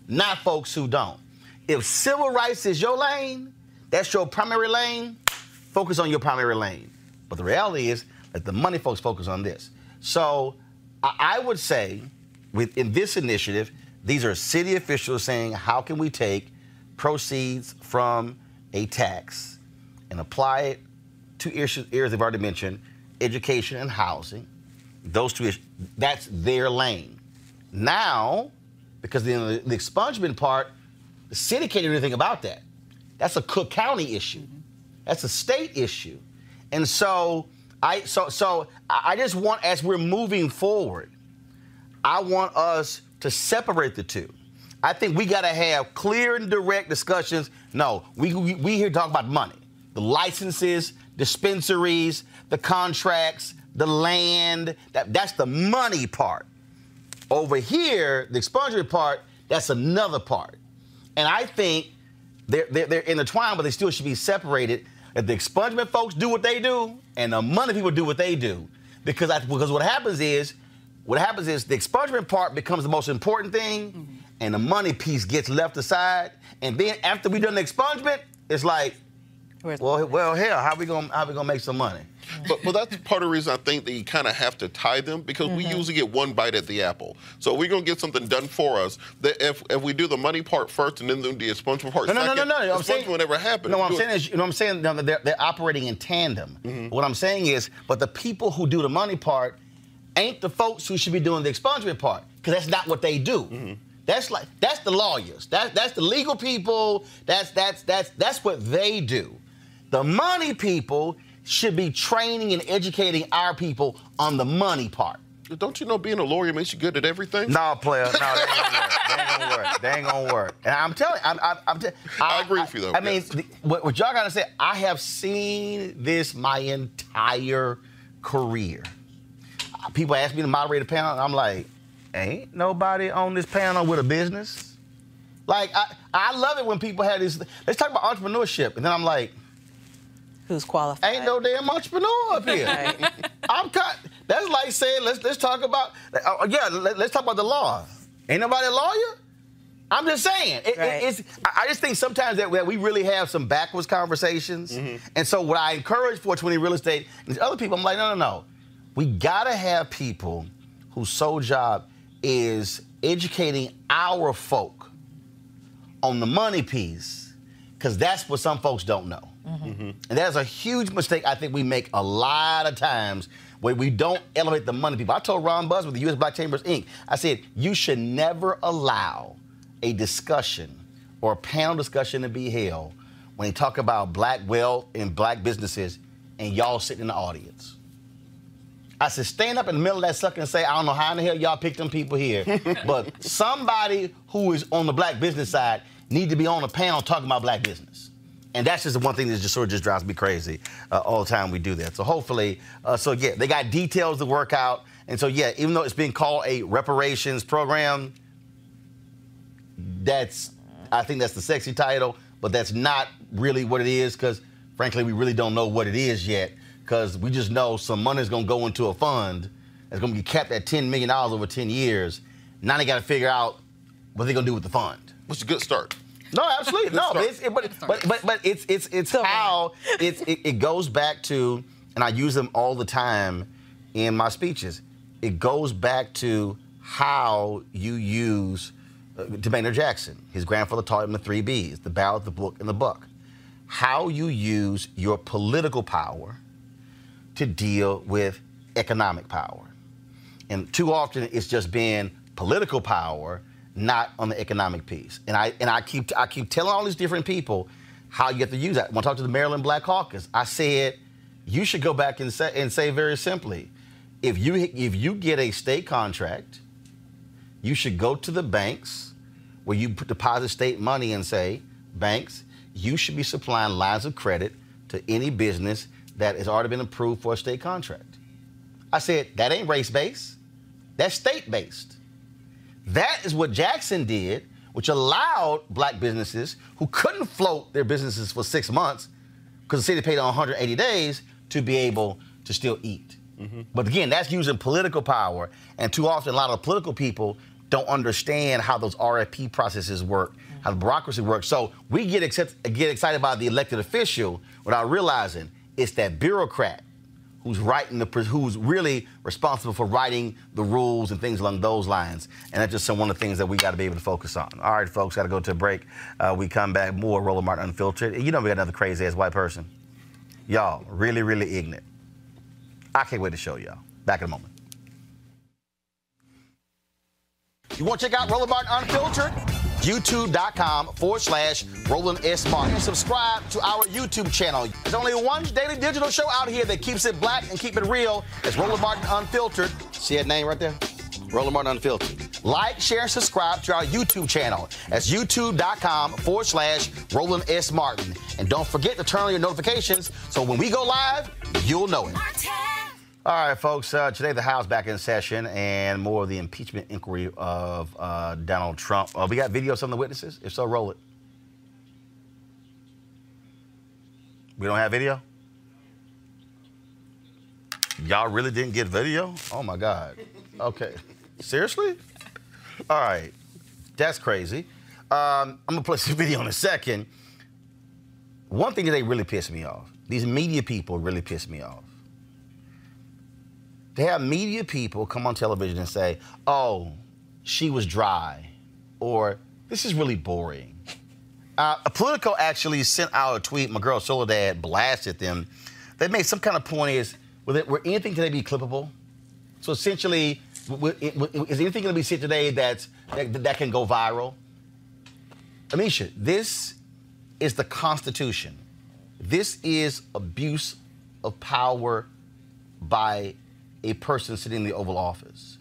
not folks who don't. If civil rights is your lane, that's your primary lane, focus on your primary lane. But the reality is that the money folks focus on this. So I, I would say within this initiative, these are city officials saying, how can we take proceeds from a tax and apply it to issues, areas I've already mentioned, education and housing, those two issues, that's their lane. Now, because the, the expungement part, the city can't do anything about that. That's a Cook County issue. Mm-hmm. That's a state issue. And so I, so, so I just want, as we're moving forward, I want us to separate the two. I think we got to have clear and direct discussions. No, we, we, we here talk about money, the licenses, dispensaries, the contracts, the land. That, that's the money part. Over here, the expungement part, that's another part. And I think they're, they're, they're intertwined, but they still should be separated. If the expungement folks do what they do, and the money people do what they do, because I, because what happens is, what happens is the expungement part becomes the most important thing, mm-hmm. and the money piece gets left aside. And then after we done the expungement, it's like, Where's well, well, hell, how we gonna how we gonna make some money? But but that's part of the reason I think that you kind of have to tie them, because mm-hmm. we usually get one bite at the apple. So we're gonna get something done for us. That if if we do the money part first and then do the expungement part no, second, no, no, no, no. I'm saying, will never happen. No, what I'm saying is, you know, what I'm saying no, they're, they're operating in tandem. Mm-hmm. What I'm saying is, but the people who do the money part ain't the folks who should be doing the expungement part, because that's not what they do. Mm-hmm. That's like that's the lawyers. That's that's the legal people. That's that's that's that's what they do. The money people should be training and educating our people on the money part. Don't you know being a lawyer makes you good at everything? No, player. No, that ain't gonna work. That ain't gonna work. And I'm telling you, I'm, I'm, I'm t- I, I agree with you, though. I, I mean, the, what, what y'all gotta say, I have seen this my entire career. People ask me to moderate a panel, and I'm like, ain't nobody on this panel with a business. Like, I, I love it when people have this, let's talk about entrepreneurship, and then I'm like, who's qualified? Ain't no damn entrepreneur up here. Right. I'm kind, that's like saying let's let's talk about uh, yeah let, let's talk about the law. Ain't nobody a lawyer. I'm just saying. It, right. it, it's I just think sometimes that we really have some backwards conversations. Mm-hmm. And so what I encourage four twenty Real Estate and other people, I'm like no no no, we gotta have people whose sole job is educating our folk on the money piece, because that's what some folks don't know. Mm-hmm. Mm-hmm. And that's a huge mistake I think we make a lot of times, where we don't elevate the money people. I told Ron Buzz with the U S Black Chambers, Incorporated, I said, you should never allow a discussion or a panel discussion to be held when they talk about black wealth and black businesses and y'all sitting in the audience. I said, stand up in the middle of that sucker and say, I don't know how in the hell y'all picked them people here, but somebody who is on the black business side need to be on a panel talking about black business. And that's just the one thing that just sort of just drives me crazy uh, all the time we do that. So hopefully, uh, so yeah, they got details to work out. And so yeah, even though it's been called a reparations program, that's, I think that's the sexy title, but that's not really what it is, because frankly, we really don't know what it is yet, because we just know some money is going to go into a fund that's going to be capped at ten million dollars over ten years. Now they got to figure out what they're going to do with the fund. What's a good start? No, absolutely no. But, it's, it, but, but but but it's it's it's so how it's it, it goes back to, and I use them all the time in my speeches. It goes back to how you use uh, Demeter Jackson. His grandfather taught him the three B's: the ballot, the book, and the buck. How you use your political power to deal with economic power, and too often it's just been political power, not on the economic piece. And I and I keep I keep telling all these different people how you have to use that. When I talked to the Maryland Black Caucus, I said, you should go back and say, and say very simply, if you if you get a state contract, you should go to the banks where you deposit state money and say, banks, you should be supplying lines of credit to any business that has already been approved for a state contract. I said, that ain't race-based. That's state-based. That is what Jackson did, which allowed black businesses who couldn't float their businesses for six months because the city paid on one hundred eighty days to be able to still eat. Mm-hmm. But again, that's using political power. And too often, a lot of political people don't understand how those R F P processes work, mm-hmm. how the bureaucracy works. So we get, accept, get excited about the elected official without realizing it's that bureaucrat who's writing the, who's really responsible for writing the rules and things along those lines. And that's just some one of the things that we got to be able to focus on. All right, folks, got to go to a break. Uh, we come back, more Roland Martin Unfiltered. You know we got another crazy-ass white person. Y'all, really, really ignorant. I can't wait to show y'all. Back in a moment. You want to check out Roland Martin Unfiltered? YouTube.com forward slash Roland S. Martin. And subscribe to our YouTube channel. There's only one daily digital show out here that keeps it black and keep it real. It's Roland Martin Unfiltered. See that name right there? Roland Martin Unfiltered. Like, share, and subscribe to our YouTube channel. That's YouTube.com forward slash Roland S. Martin. And don't forget to turn on your notifications so when we go live, you'll know it. Martin. All right, folks, uh, today the House back in session and more of the impeachment inquiry of uh, Donald Trump. Uh, we got video of some of the witnesses? If so, roll it. We don't have video? Y'all really didn't get video? Oh, my God. Okay. Seriously? All right. That's crazy. Um, I'm going to play some video in a second. One thing that they really pissed me off, these media people really pissed me off. They have media people come on television and say, oh, she was dry, or this is really boring. Uh, Politico actually sent out a tweet. My girl Soledad blasted them. They made some kind of point is, will it, will anything today be clippable? So essentially, will, it, will, is anything going to be said today that's, that, that can go viral? Amisha, this is the Constitution. This is abuse of power by a person sitting in the Oval Office.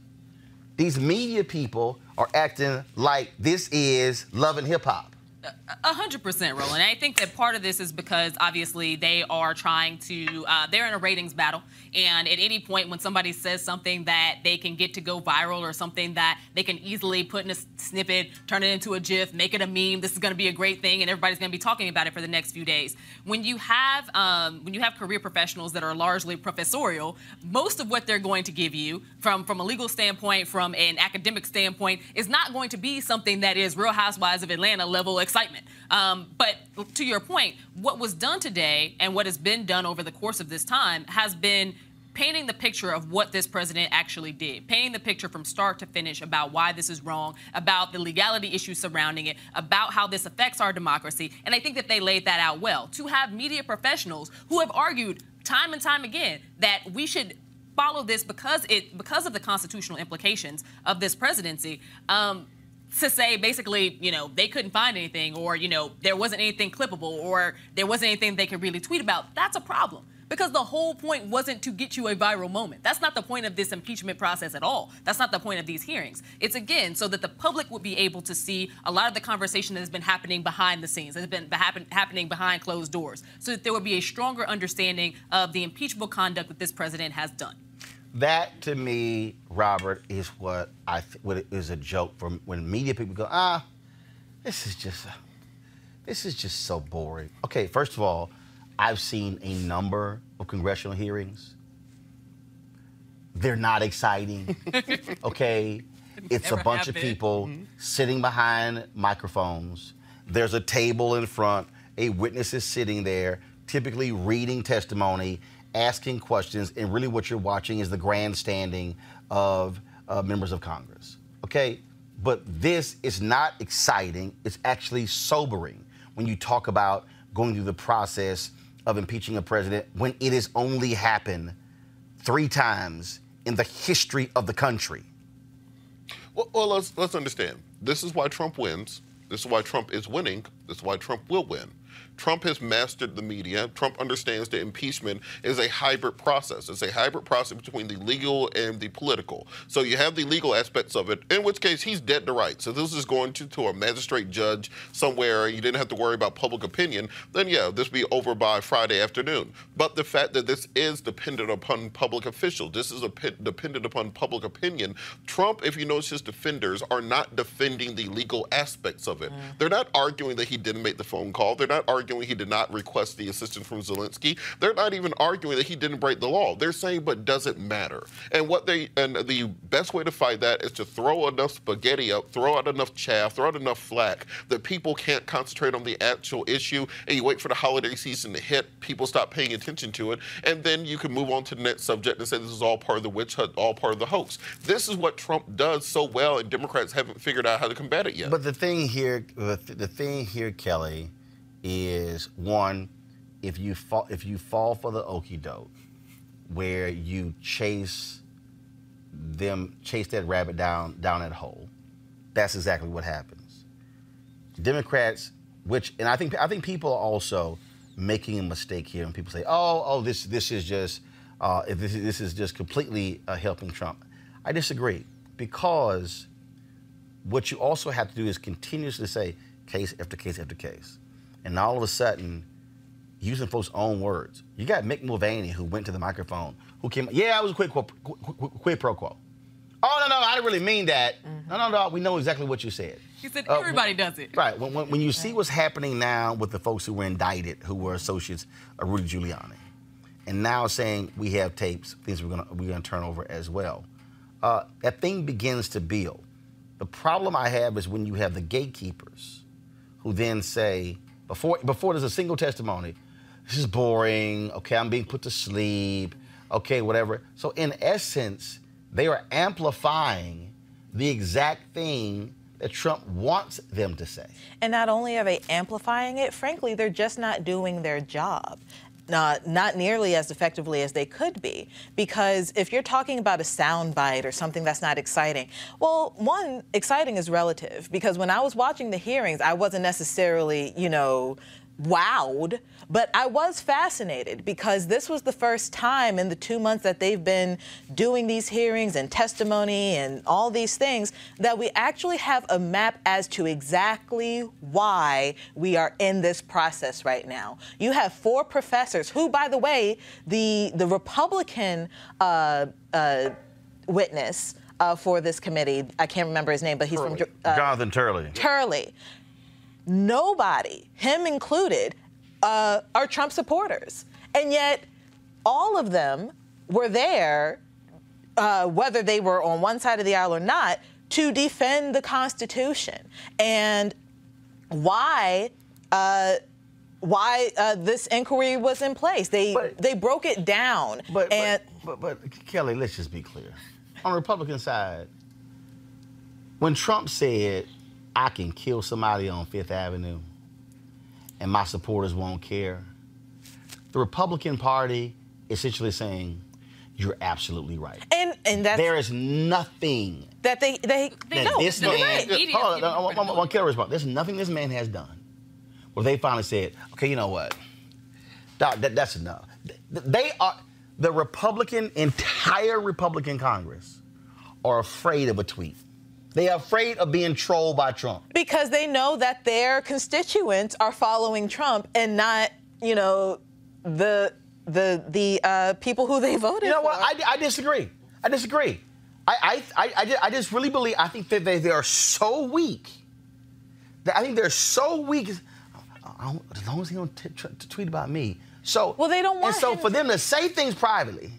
These media people are acting like this is Love and Hip Hop. A hundred percent, Roland. I think that part of this is because, obviously, they are trying to, uh, they're in a ratings battle. And at any point when somebody says something that they can get to go viral or something that they can easily put in a snippet, turn it into a GIF, make it a meme, this is going to be a great thing, and everybody's going to be talking about it for the next few days. When you have um, when you have career professionals that are largely professorial, most of what they're going to give you from, from a legal standpoint, from an academic standpoint, is not going to be something that is Real Housewives of Atlanta level excitement. Um, but to your point, what was done today and what has been done over the course of this time has been painting the picture of what this president actually did, painting the picture from start to finish about why this is wrong, about the legality issues surrounding it, about how this affects our democracy. And I think that they laid that out well. To have media professionals who have argued time and time again that we should follow this because it because of the constitutional implications of this presidency, um, to say basically, you know, they couldn't find anything, or, you know, there wasn't anything clippable, or there wasn't anything they could really tweet about, that's a problem. Because the whole point wasn't to get you a viral moment. That's not the point of this impeachment process at all. That's not the point of these hearings. It's, again, so that the public would be able to see a lot of the conversation that has been happening behind the scenes, that has been happen, happening behind closed doors, so that there would be a stronger understanding of the impeachable conduct that this president has done. That, to me, Robert, is what I th- what is a joke from when media people go, ah, this is just, this is just so boring. Okay, first of all, I've seen a number of congressional hearings. They're not exciting, okay? It's a bunch of people mm-hmm. sitting behind microphones. There's a table in front. A witness is sitting there, typically reading testimony, asking questions, and really what you're watching is the grandstanding of uh, members of Congress, okay? But this is not exciting. It's actually sobering when you talk about going through the process of impeaching a president when it has only happened three times in the history of the country. Well, well let's, let's understand. This is why Trump wins. This is why Trump is winning. This is why Trump will win. Trump has mastered the media. Trump understands that impeachment is a hybrid process. It's a hybrid process between the legal and the political. So you have the legal aspects of it, in which case he's dead to rights. So this is going to, to a magistrate judge somewhere. You didn't have to worry about public opinion. Then, yeah, this will be over by Friday afternoon. But the fact that this is dependent upon public officials, this is a p- dependent upon public opinion. Trump, if you notice his defenders, are not defending the legal aspects of it. Mm. They're not arguing that he didn't make the phone call. They're not arguing arguing he did not request the assistance from Zelensky. They're not even arguing that he didn't break the law. They're saying, but does it matter? And what they and the best way to fight that is to throw enough spaghetti up, throw out enough chaff, throw out enough flack that people can't concentrate on the actual issue, and you wait for the holiday season to hit, people stop paying attention to it, and then you can move on to the next subject and say this is all part of the witch hunt, all part of the hoax. This is what Trump does so well, and Democrats haven't figured out how to combat it yet. But the thing here, the thing here, Kelly, is one, if you fall, if you fall for the okie doke, where you chase them, chase that rabbit down down that hole, that's exactly what happens. Democrats, which, and I think I think people are also making a mistake here, and people say, oh, oh, this this is just, uh, this is, this is just completely uh, helping Trump. I disagree, because what you also have to do is continuously say case after case after case. And all of a sudden, using folks' own words. You got Mick Mulvaney, who went to the microphone, who came, yeah, I was a quid, quid, quid, quid pro quo. Oh, no, no, I didn't really mean that. Mm-hmm. No, no, no, we know exactly what you said. He said uh, everybody when, does it. Right, when, when, when you see what's happening now with the folks who were indicted, who were associates of Rudy Giuliani, and now saying we have tapes, things we're gonna, we're gonna turn over as well. Uh, that thing begins to build. The problem I have is when you have the gatekeepers who then say, before, before there's a single testimony, this is boring, okay, I'm being put to sleep, okay, whatever. So in essence, they are amplifying the exact thing that Trump wants them to say. And not only are they amplifying it, frankly, they're just not doing their job. Uh, not nearly as effectively as they could be, because if you're talking about a soundbite or something that's not exciting, well, one, exciting is relative, because when I was watching the hearings, I wasn't necessarily, you know, wowed, but I was fascinated, because this was the first time in the two months that they've been doing these hearings and testimony and all these things that we actually have a map as to exactly why we are in this process right now. You have four professors who, by the way, the the Republican uh, uh, witness uh, for this committee, I can't remember his name, but he's Turley. from uh, Jonathan Turley. Turley. Nobody, him included, uh, are Trump supporters. And yet all of them were there, uh, whether they were on one side of the aisle or not, to defend the Constitution. And why uh, why uh, this inquiry was in place. They, but, they broke it down. But, and but, but, but, Kelly, let's just be clear. On the Republican side, when Trump said, I can kill somebody on Fifth Avenue and my supporters won't care, the Republican Party essentially saying, you're absolutely right. And and that's, there is nothing that they they, they that know. This no, man, right. Hold on, one, one killer response. There's nothing this man has done where they finally said, okay, you know what, that, that, that's enough. They are the Republican entire Republican Congress are afraid of a tweet. They are afraid of being trolled by Trump. Because they know that their constituents are following Trump and not, you know, the the the uh, people who they voted for. You know what? I, I disagree. I disagree. I I, I I just really believe, I think that they, they are so weak. That I think they're so weak. I don't, as long as he don't t- t- tweet about me. So, well, they don't want And so him. for them to say things privately.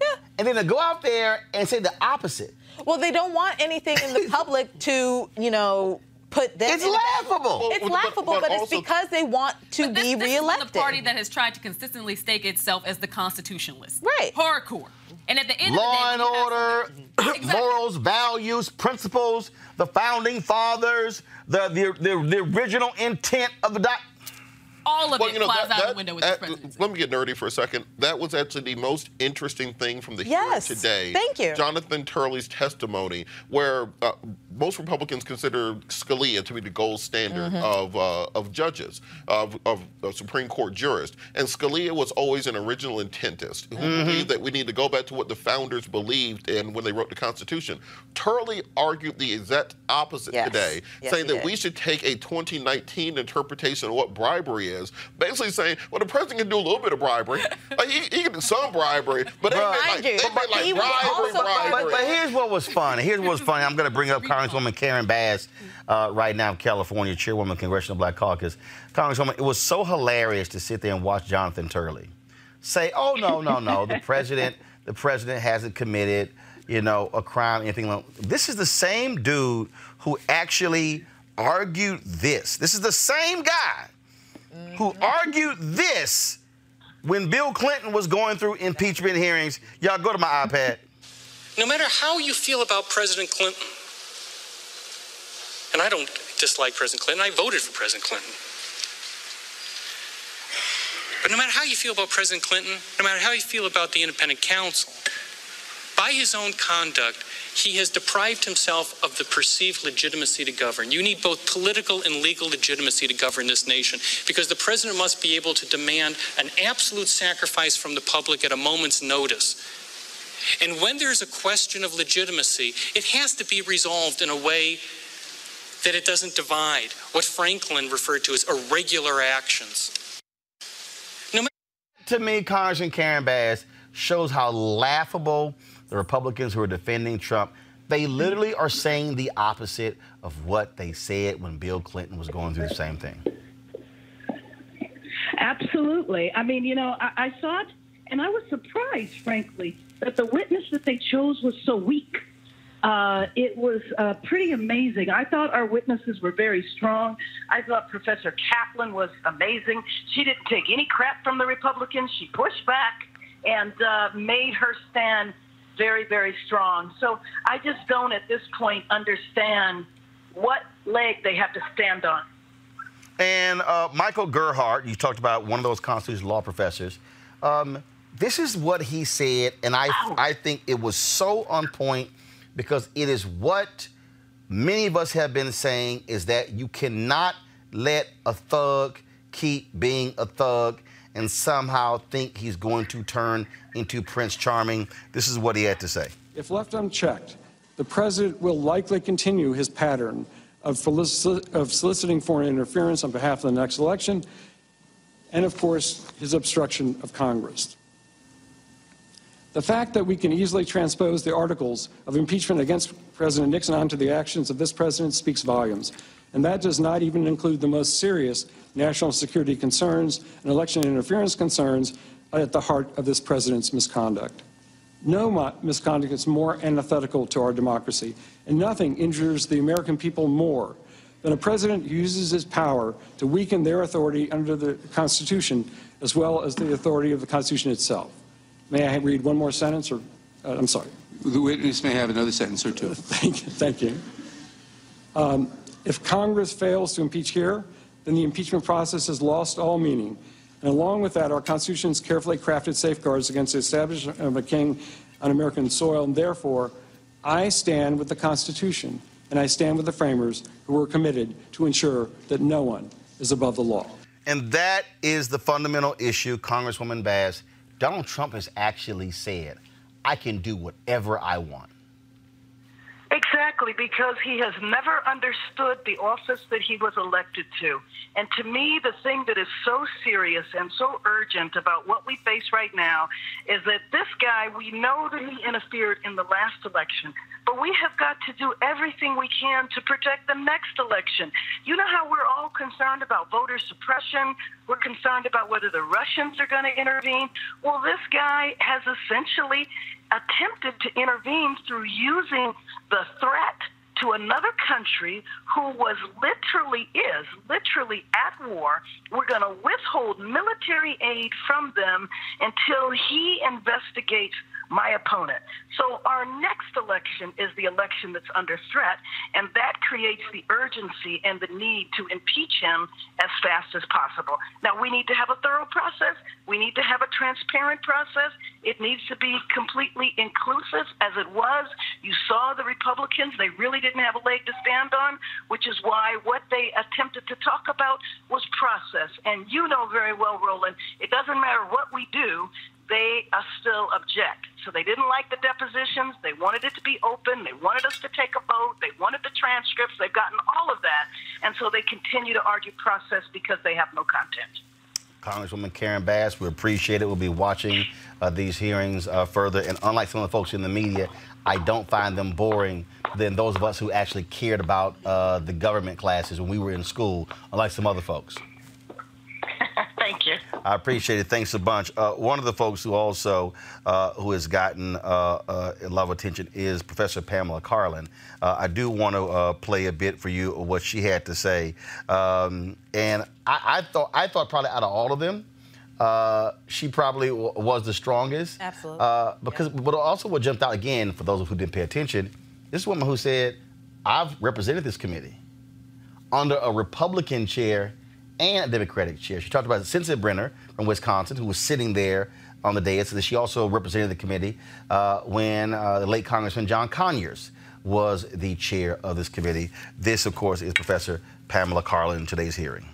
Yeah. And then to go out there and say the opposite. Well, they don't want anything in the public to, you know, put them. It's laughable. It's laughable, but, but, but, but it's because they want to but this, be this reelected. Is the party that has tried to consistently stake itself as the constitutionalist, right? Hardcore. And at the end Law of the day, law and order, exactly. morals, values, principles, the founding fathers, the the the, the original intent of the doc. All of well, it you know, flies that, out that, the window with that, this presidency. Let me get nerdy for a second. That was actually the most interesting thing from the yes, hearing today. Thank you. Jonathan Turley's testimony, where uh, most Republicans consider Scalia to be the gold standard mm-hmm. of uh, of judges, of, of, of Supreme Court jurists. And Scalia was always an original intentist who mm-hmm. believed that we need to go back to what the founders believed in when they wrote the Constitution. Turley argued the exact opposite yes. today, yes, saying that did. we should take a twenty nineteen interpretation of what bribery is is, basically saying, well, the president can do a little bit of bribery. Like, he, he can do some bribery, but right. like, they like, like he bribery, bribery. But, but here's what was funny. Here's what was funny. I'm going to bring up Congresswoman Karen Bass uh, right now in California, chairwoman, Congressional Black Caucus. Congresswoman, it was so hilarious to sit there and watch Jonathan Turley say, oh, no, no, no, the president, the president hasn't committed, you know, a crime, anything like that. This is the same dude who actually argued this. This is the same guy mm-hmm. who argued this when Bill Clinton was going through impeachment hearings. Y'all go to my iPad. No matter how you feel about President Clinton, and I don't dislike President Clinton, I voted for President Clinton. But no matter how you feel about President Clinton, no matter how you feel about the independent counsel, by his own conduct, he has deprived himself of the perceived legitimacy to govern. You need both political and legal legitimacy to govern this nation, because the president must be able to demand an absolute sacrifice from the public at a moment's notice. And when there's a question of legitimacy, it has to be resolved in a way that it doesn't divide, what Franklin referred to as irregular actions. No matter- to me, Congressman Karen Bass shows how laughable the Republicans who are defending Trump, they literally are saying the opposite of what they said when Bill Clinton was going through the same thing. Absolutely. I mean, you know, I, I thought, and I was surprised, frankly, that the witness that they chose was so weak. Uh, it was uh, pretty amazing. I thought our witnesses were very strong. I thought Professor Kaplan was amazing. She didn't take any crap from the Republicans. She pushed back and uh, made her stand very, very strong. So I just don't at this point understand what leg they have to stand on. And uh, Michael Gerhardt, you talked about one of those constitutional law professors. Um, this is what he said, and I, Ow. I think it was so on point because it is what many of us have been saying, is that you cannot let a thug keep being a thug and somehow think he's going to turn into Prince Charming. This is what he had to say. If left unchecked, the president will likely continue his pattern of, felici- of soliciting foreign interference on behalf of the next election and, of course, his obstruction of Congress. The fact that we can easily transpose the articles of impeachment against President Nixon onto the actions of this president speaks volumes, and that does not even include the most serious national security concerns and election interference concerns at the heart of this president's misconduct. No mo- misconduct is more antithetical to our democracy, and nothing injures the American people more than a president who uses his power to weaken their authority under the Constitution as well as the authority of the Constitution itself. May I read one more sentence? Or uh, I'm sorry. The witness may have another sentence or two. Uh, thank you. Thank you. Um, if Congress fails to impeach here, then the impeachment process has lost all meaning. And along with that, our Constitution's carefully crafted safeguards against the establishment of a king on American soil, and therefore, I stand with the Constitution, and I stand with the framers who were committed to ensure that no one is above the law. And that is the fundamental issue, Congresswoman Bass. Donald Trump has actually said, I can do whatever I want. Exactly, because he has never understood the office that he was elected to. And to me, the thing that is so serious and so urgent about what we face right now is that this guy, we know that he interfered in the last election, but we have got to do everything we can to protect the next election. You know how we're all concerned about voter suppression? We're concerned about whether the Russians are going to intervene. Well, this guy has essentially attempted to intervene through using the threat to another country who was literally is literally at war. We're going to withhold military aid from them until he investigates my opponent. So our next election is the election that's under threat, and that creates the urgency and the need to impeach him as fast as possible. Now, we need to have a thorough process. We need to have a transparent process. It needs to be completely inclusive, as it was. You saw the Republicans. They really didn't have a leg to stand on, which is why what they attempted to talk about was process. And you know very well, Roland, it doesn't matter what we do. they uh, still object. So they didn't like the depositions. They wanted it to be open. They wanted us to take a vote. They wanted the transcripts. They've gotten all of that. And so they continue to argue process because they have no content. Congresswoman Karen Bass, we appreciate it. We'll be watching uh, these hearings uh, further. And unlike some of the folks in the media, I don't find them boring than those of us who actually cared about uh, the government classes when we were in school, unlike some other folks. Thank you. I appreciate it. Thanks a bunch. Uh, one of the folks who also uh, who has gotten uh, uh, a lot of attention is Professor Pamela Karlan. Uh, I do want to uh, play a bit for you what she had to say. Um, and I, I thought I thought probably out of all of them, uh, she probably w- was the strongest. Absolutely. Uh, because, yeah. But also what jumped out again, for those who didn't pay attention, this woman who said, I've represented this committee under a Republican chair and a Democratic chair. She talked about Cynthia Brenner from Wisconsin, who was sitting there on the day. It's that she also represented the committee uh, when uh, the late Congressman John Conyers was the chair of this committee. This, of course, is Professor Pamela Karlan in today's hearing.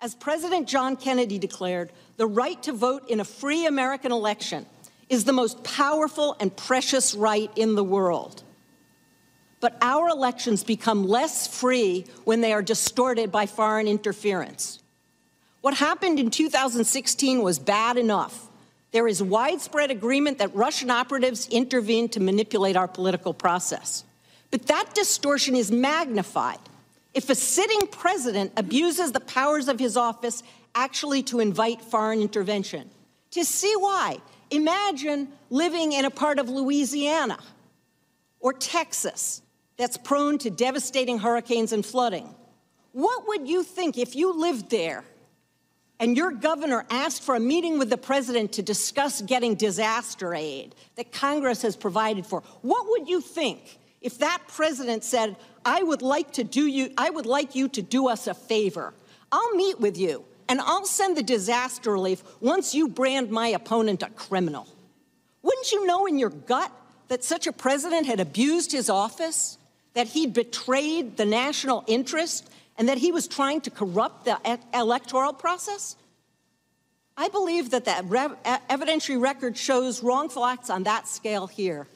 As President John Kennedy declared, the right to vote in a free American election is the most powerful and precious right in the world. But our elections become less free when they are distorted by foreign interference. What happened in two thousand sixteen was bad enough. There is widespread agreement that Russian operatives intervened to manipulate our political process. But that distortion is magnified if a sitting president abuses the powers of his office actually to invite foreign intervention. To see why, imagine living in a part of Louisiana or Texas that's prone to devastating hurricanes and flooding. What would you think if you lived there and your governor asked for a meeting with the president to discuss getting disaster aid that Congress has provided for? What would you think if that president said, I would like to do you, I would like you to do us a favor. I'll meet with you and I'll send the disaster relief once you brand my opponent a criminal. Wouldn't you know in your gut that such a president had abused his office, that he'd betrayed the national interest, and that he was trying to corrupt the e- electoral process? I believe that the rev- evidentiary record shows wrongful acts on that scale here.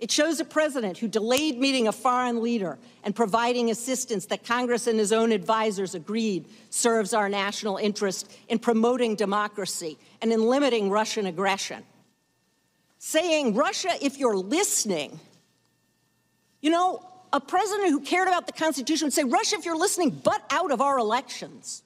It shows a president who delayed meeting a foreign leader and providing assistance that Congress and his own advisors agreed serves our national interest in promoting democracy and in limiting Russian aggression. Saying, Russia, if you're listening, you know, a president who cared about the Constitution would say, Russia, if you're listening, butt out of our elections.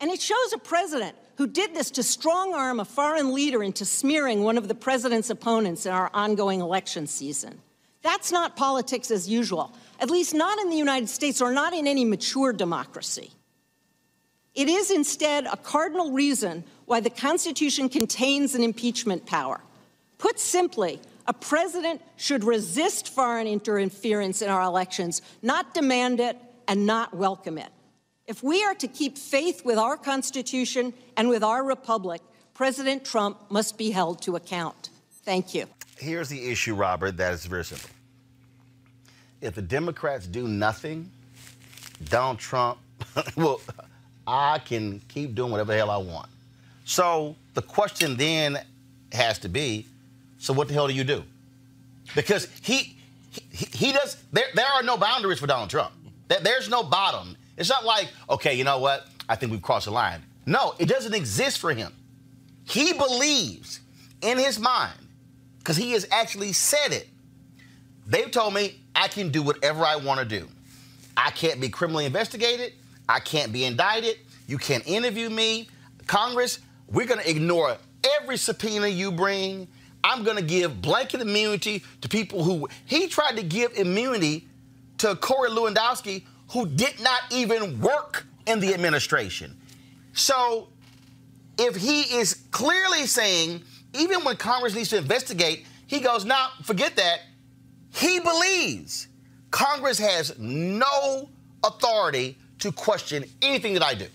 And it shows a president who did this to strong-arm a foreign leader into smearing one of the president's opponents in our ongoing election season. That's not politics as usual, at least not in the United States or not in any mature democracy. It is instead a cardinal reason why the Constitution contains an impeachment power. Put simply, a president should resist foreign interference in our elections, not demand it and not welcome it. If we are to keep faith with our Constitution and with our republic, President Trump must be held to account. Thank you. Here's the issue, Robert, that is very simple. If the Democrats do nothing, Donald Trump, well, I can keep doing whatever the hell I want. So the question then has to be, so what the hell do you do? Because he he, he does, there, there are no boundaries for Donald Trump. There, there's no bottom. It's not like, okay, you know what? I think we've crossed the line. No, it doesn't exist for him. He believes in his mind, because he has actually said it. They've told me I can do whatever I want to do. I can't be criminally investigated. I can't be indicted. You can't interview me. Congress, we're going to ignore every subpoena you bring. I'm going to give blanket immunity to people who... He tried to give immunity to Corey Lewandowski, who did not even work in the administration. So if he is clearly saying, even when Congress needs to investigate, he goes, nah, forget that. He believes Congress has no authority to question anything that I do.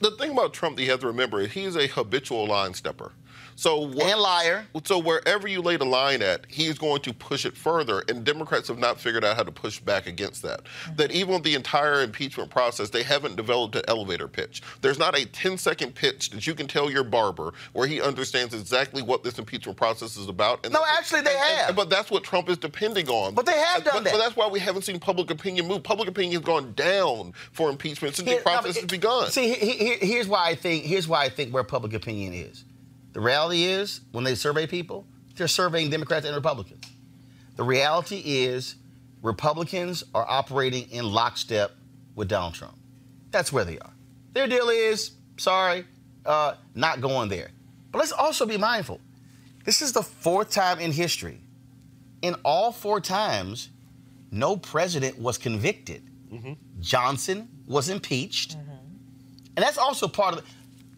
The thing about Trump that you have to remember is he's a habitual line stepper. So what, and liar. So wherever you lay the line at, he's going to push it further, and Democrats have not figured out how to push back against that. Mm-hmm. That even with the entire impeachment process, they haven't developed an elevator pitch. There's not a ten-second pitch that you can tell your barber where he understands exactly what this impeachment process is about. And no, actually, they and, have. And, but that's what Trump is depending on. But they have done but, that. But that's why we haven't seen public opinion move. Public opinion has gone down for impeachment since Here, the process no, it, has begun. See, he, he, here's why I think. Here's why I think where public opinion is. The reality is, when they survey people, they're surveying Democrats and Republicans. The reality is, Republicans are operating in lockstep with Donald Trump. That's where they are. Their deal is, sorry, uh, not going there. But let's also be mindful. This is the fourth time in history. In all four times, no president was convicted. Mm-hmm. Johnson was impeached. Mm-hmm. And that's also part of,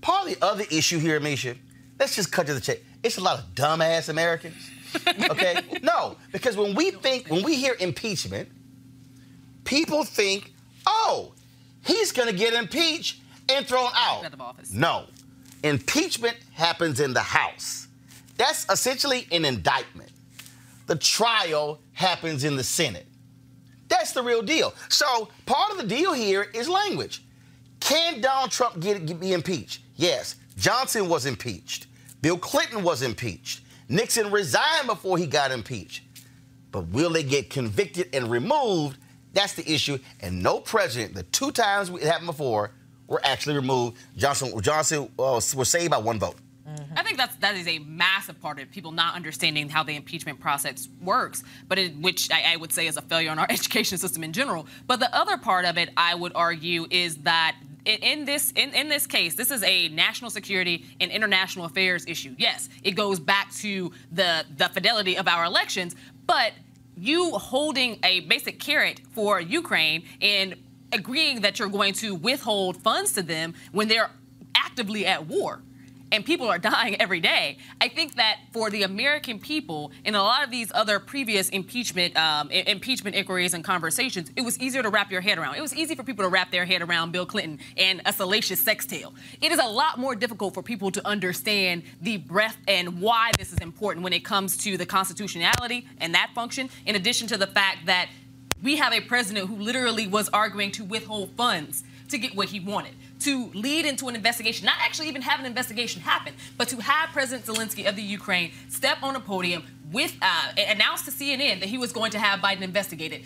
part of the other issue here, Amisha. Let's just cut to the chase. It's a lot of dumbass Americans, okay? No, because when we think, when we hear impeachment, people think, oh, he's going to get impeached and thrown out. Out of office. No. Impeachment happens in the House. That's essentially an indictment. The trial happens in the Senate. That's the real deal. So part of the deal here is language. Can Donald Trump get, get be impeached? Yes. Johnson was impeached. Bill Clinton was impeached. Nixon resigned before he got impeached. But will they get convicted and removed? That's the issue. And no president, the two times it happened before, were actually removed. Johnson, Johnson uh, was saved by one vote. Mm-hmm. I think that's, that is a massive part of people not understanding how the impeachment process works, but it, which I, I would say is a failure in our education system in general. But the other part of it, I would argue, is that In this in, in this case, this is a national security and international affairs issue. Yes, it goes back to the, the fidelity of our elections, but you holding a basic carrot for Ukraine and agreeing that you're going to withhold funds to them when they're actively at war and people are dying every day. I think that for the American people and a lot of these other previous impeachment um, impeachment inquiries and conversations, it was easier to wrap your head around. It was easy for people to wrap their head around Bill Clinton and a salacious sex tale. It is a lot more difficult for people to understand the breadth and why this is important when it comes to the constitutionality and that function, in addition to the fact that we have a president who literally was arguing to withhold funds to get what he wanted, to lead into an investigation, not actually even have an investigation happen, but to have President Zelensky of the Ukraine step on a podium with, uh, announce to C N N that he was going to have Biden investigated.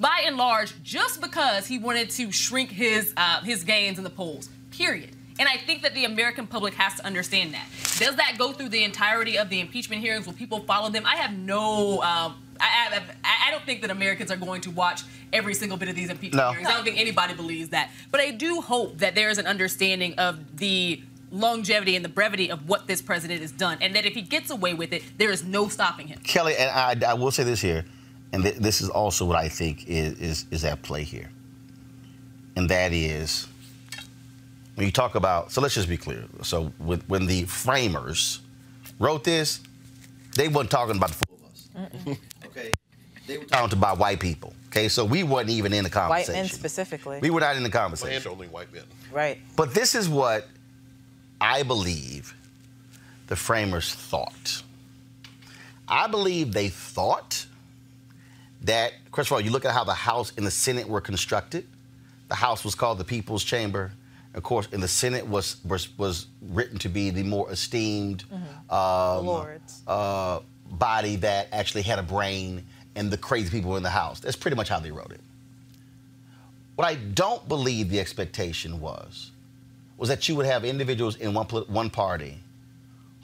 By and large, just because he wanted to shrink his, uh, his gains in the polls, period. And I think that the American public has to understand that. Does that go through the entirety of the impeachment hearings? Will people follow them? I have no... Uh, I, I, I don't think that Americans are going to watch every single bit of these impeachment no. hearings. I don't think anybody believes that. But I do hope that there is an understanding of the longevity and the brevity of what this president has done, and that if he gets away with it, there is no stopping him. Kelly, and I, I will say this here, and th- this is also what I think is, is, is at play here, and that is when you talk about, so let's just be clear. So with, when the framers wrote this, they weren't talking about the fool of us. Mm-mm. Okay. They were talking about white people. Okay, so we weren't even in the conversation. White men specifically. We were not in the conversation. And only white men. Right. But this is what I believe the framers thought. I believe they thought that, first of all, you look at how the House and the Senate were constructed. The House was called the People's Chamber. Of course, and the Senate was was, was written to be the more esteemed mm-hmm. um, Lords. Uh, body that actually had a brain, and the crazy people in the House. That's pretty much how they wrote it. What I don't believe the expectation was, was that you would have individuals in one one party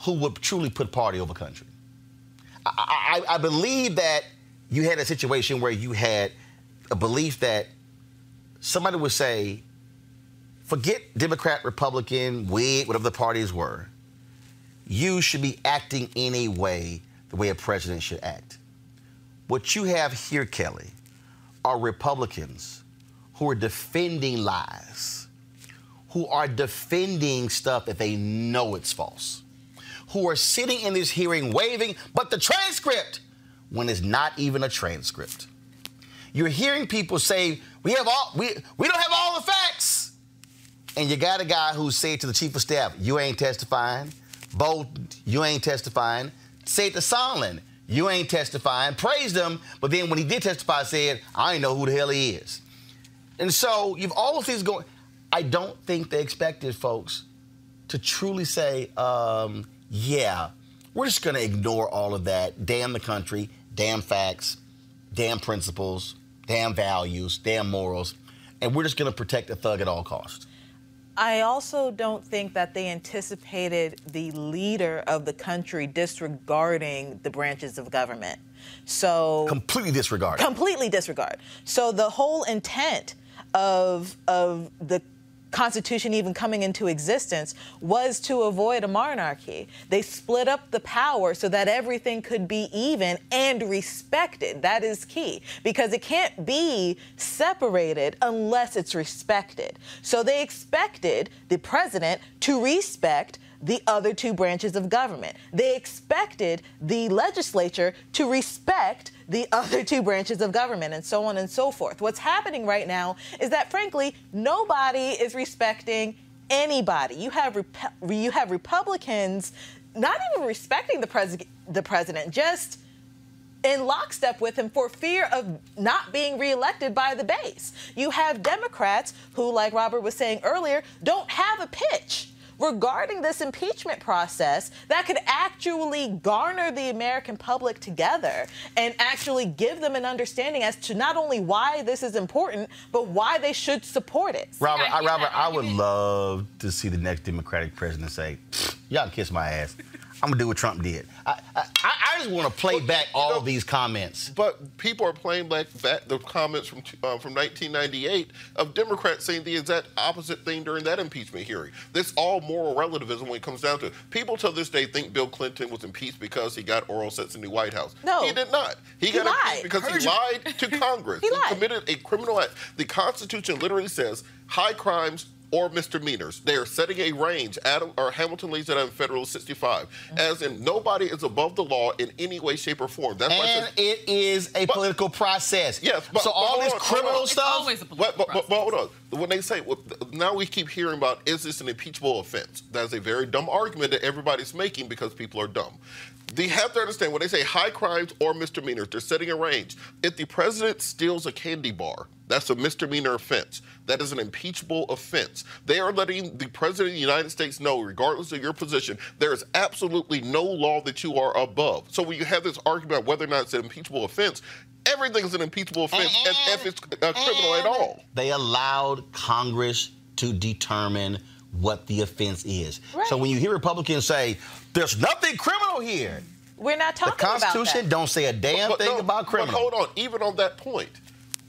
who would truly put party over country. I, I, I believe that you had a situation where you had a belief that somebody would say, forget Democrat, Republican, Whig, whatever the parties were, you should be acting in a way the way a president should act. What you have here, Kelly, are Republicans who are defending lies, who are defending stuff that they know it's false, who are sitting in this hearing waving, but the transcript, when it's not even a transcript. You're hearing people say, we have all, we, we don't have all the facts. And you got a guy who said to the chief of staff, you ain't testifying. Bo, you ain't testifying. Said to Solomon, you ain't testifying. Praised him, but then when he did testify, said, I ain't know who the hell he is. And so you've all these going. I don't think they expected folks to truly say, um, yeah, we're just going to ignore all of that. Damn the country, damn facts, damn principles, damn values, damn morals. And we're just going to protect the thug at all costs. I also don't think that they anticipated the leader of the country disregarding the branches of government. So completely disregard. Completely disregard. So the whole intent of of the Constitution even coming into existence was to avoid a monarchy. They split up the power so that everything could be even and respected. That is key, because it can't be separated unless it's respected. So they expected the president to respect the other two branches of government. They expected the legislature to respect the other two branches of government, and so on and so forth. What's happening right now is that, frankly, nobody is respecting anybody. You have rep- you have Republicans not even respecting the, pres- the president, just in lockstep with him for fear of not being reelected by the base. You have Democrats who, like Robert was saying earlier, don't have a pitch regarding this impeachment process that could actually garner the American public together and actually give them an understanding as to not only why this is important, but why they should support it. Robert, yeah, I, Robert, I would love to see the next Democratic president say, y'all can kiss my ass. I'm going to do what Trump did. I, I, I just want to play well, back you know, all of these comments. But people are playing back the comments from uh, from nineteen ninety-eight of Democrats saying the exact opposite thing during that impeachment hearing. This all moral relativism when it comes down to it. People to this day think Bill Clinton was impeached because he got oral sex in the White House. No. He did not. He, he got lied. impeached because Heard he you. lied to Congress. he, he lied. committed a criminal act. The Constitution literally says high crimes or misdemeanors. They are setting a range. Adam or Hamilton leaves it on federal sixty-five. Mm-hmm. As in, nobody is above the law in any way, shape, or form. That's and why it is a but, political process. Yes. But, so but all this on, criminal stuff. It's always a political but, but, but, but hold on. When they say, well, now we keep hearing about, is this an impeachable offense? That's a very dumb argument that everybody's making because people are dumb. They have to understand when they say high crimes or misdemeanors, they're setting a range. If the president steals a candy bar, that's a misdemeanor offense. That is an impeachable offense. They are letting the president of the United States know, regardless of your position, there is absolutely no law that you are above. So when you have this argument about whether or not it's an impeachable offense, everything's an impeachable offense and, if it's a criminal at all. They allowed Congress to determine what the offense is. Right. So when you hear Republicans say, there's nothing criminal here. We're not talking about that. The Constitution don't say a damn but, but thing no, about criminal. But hold on, even on that point,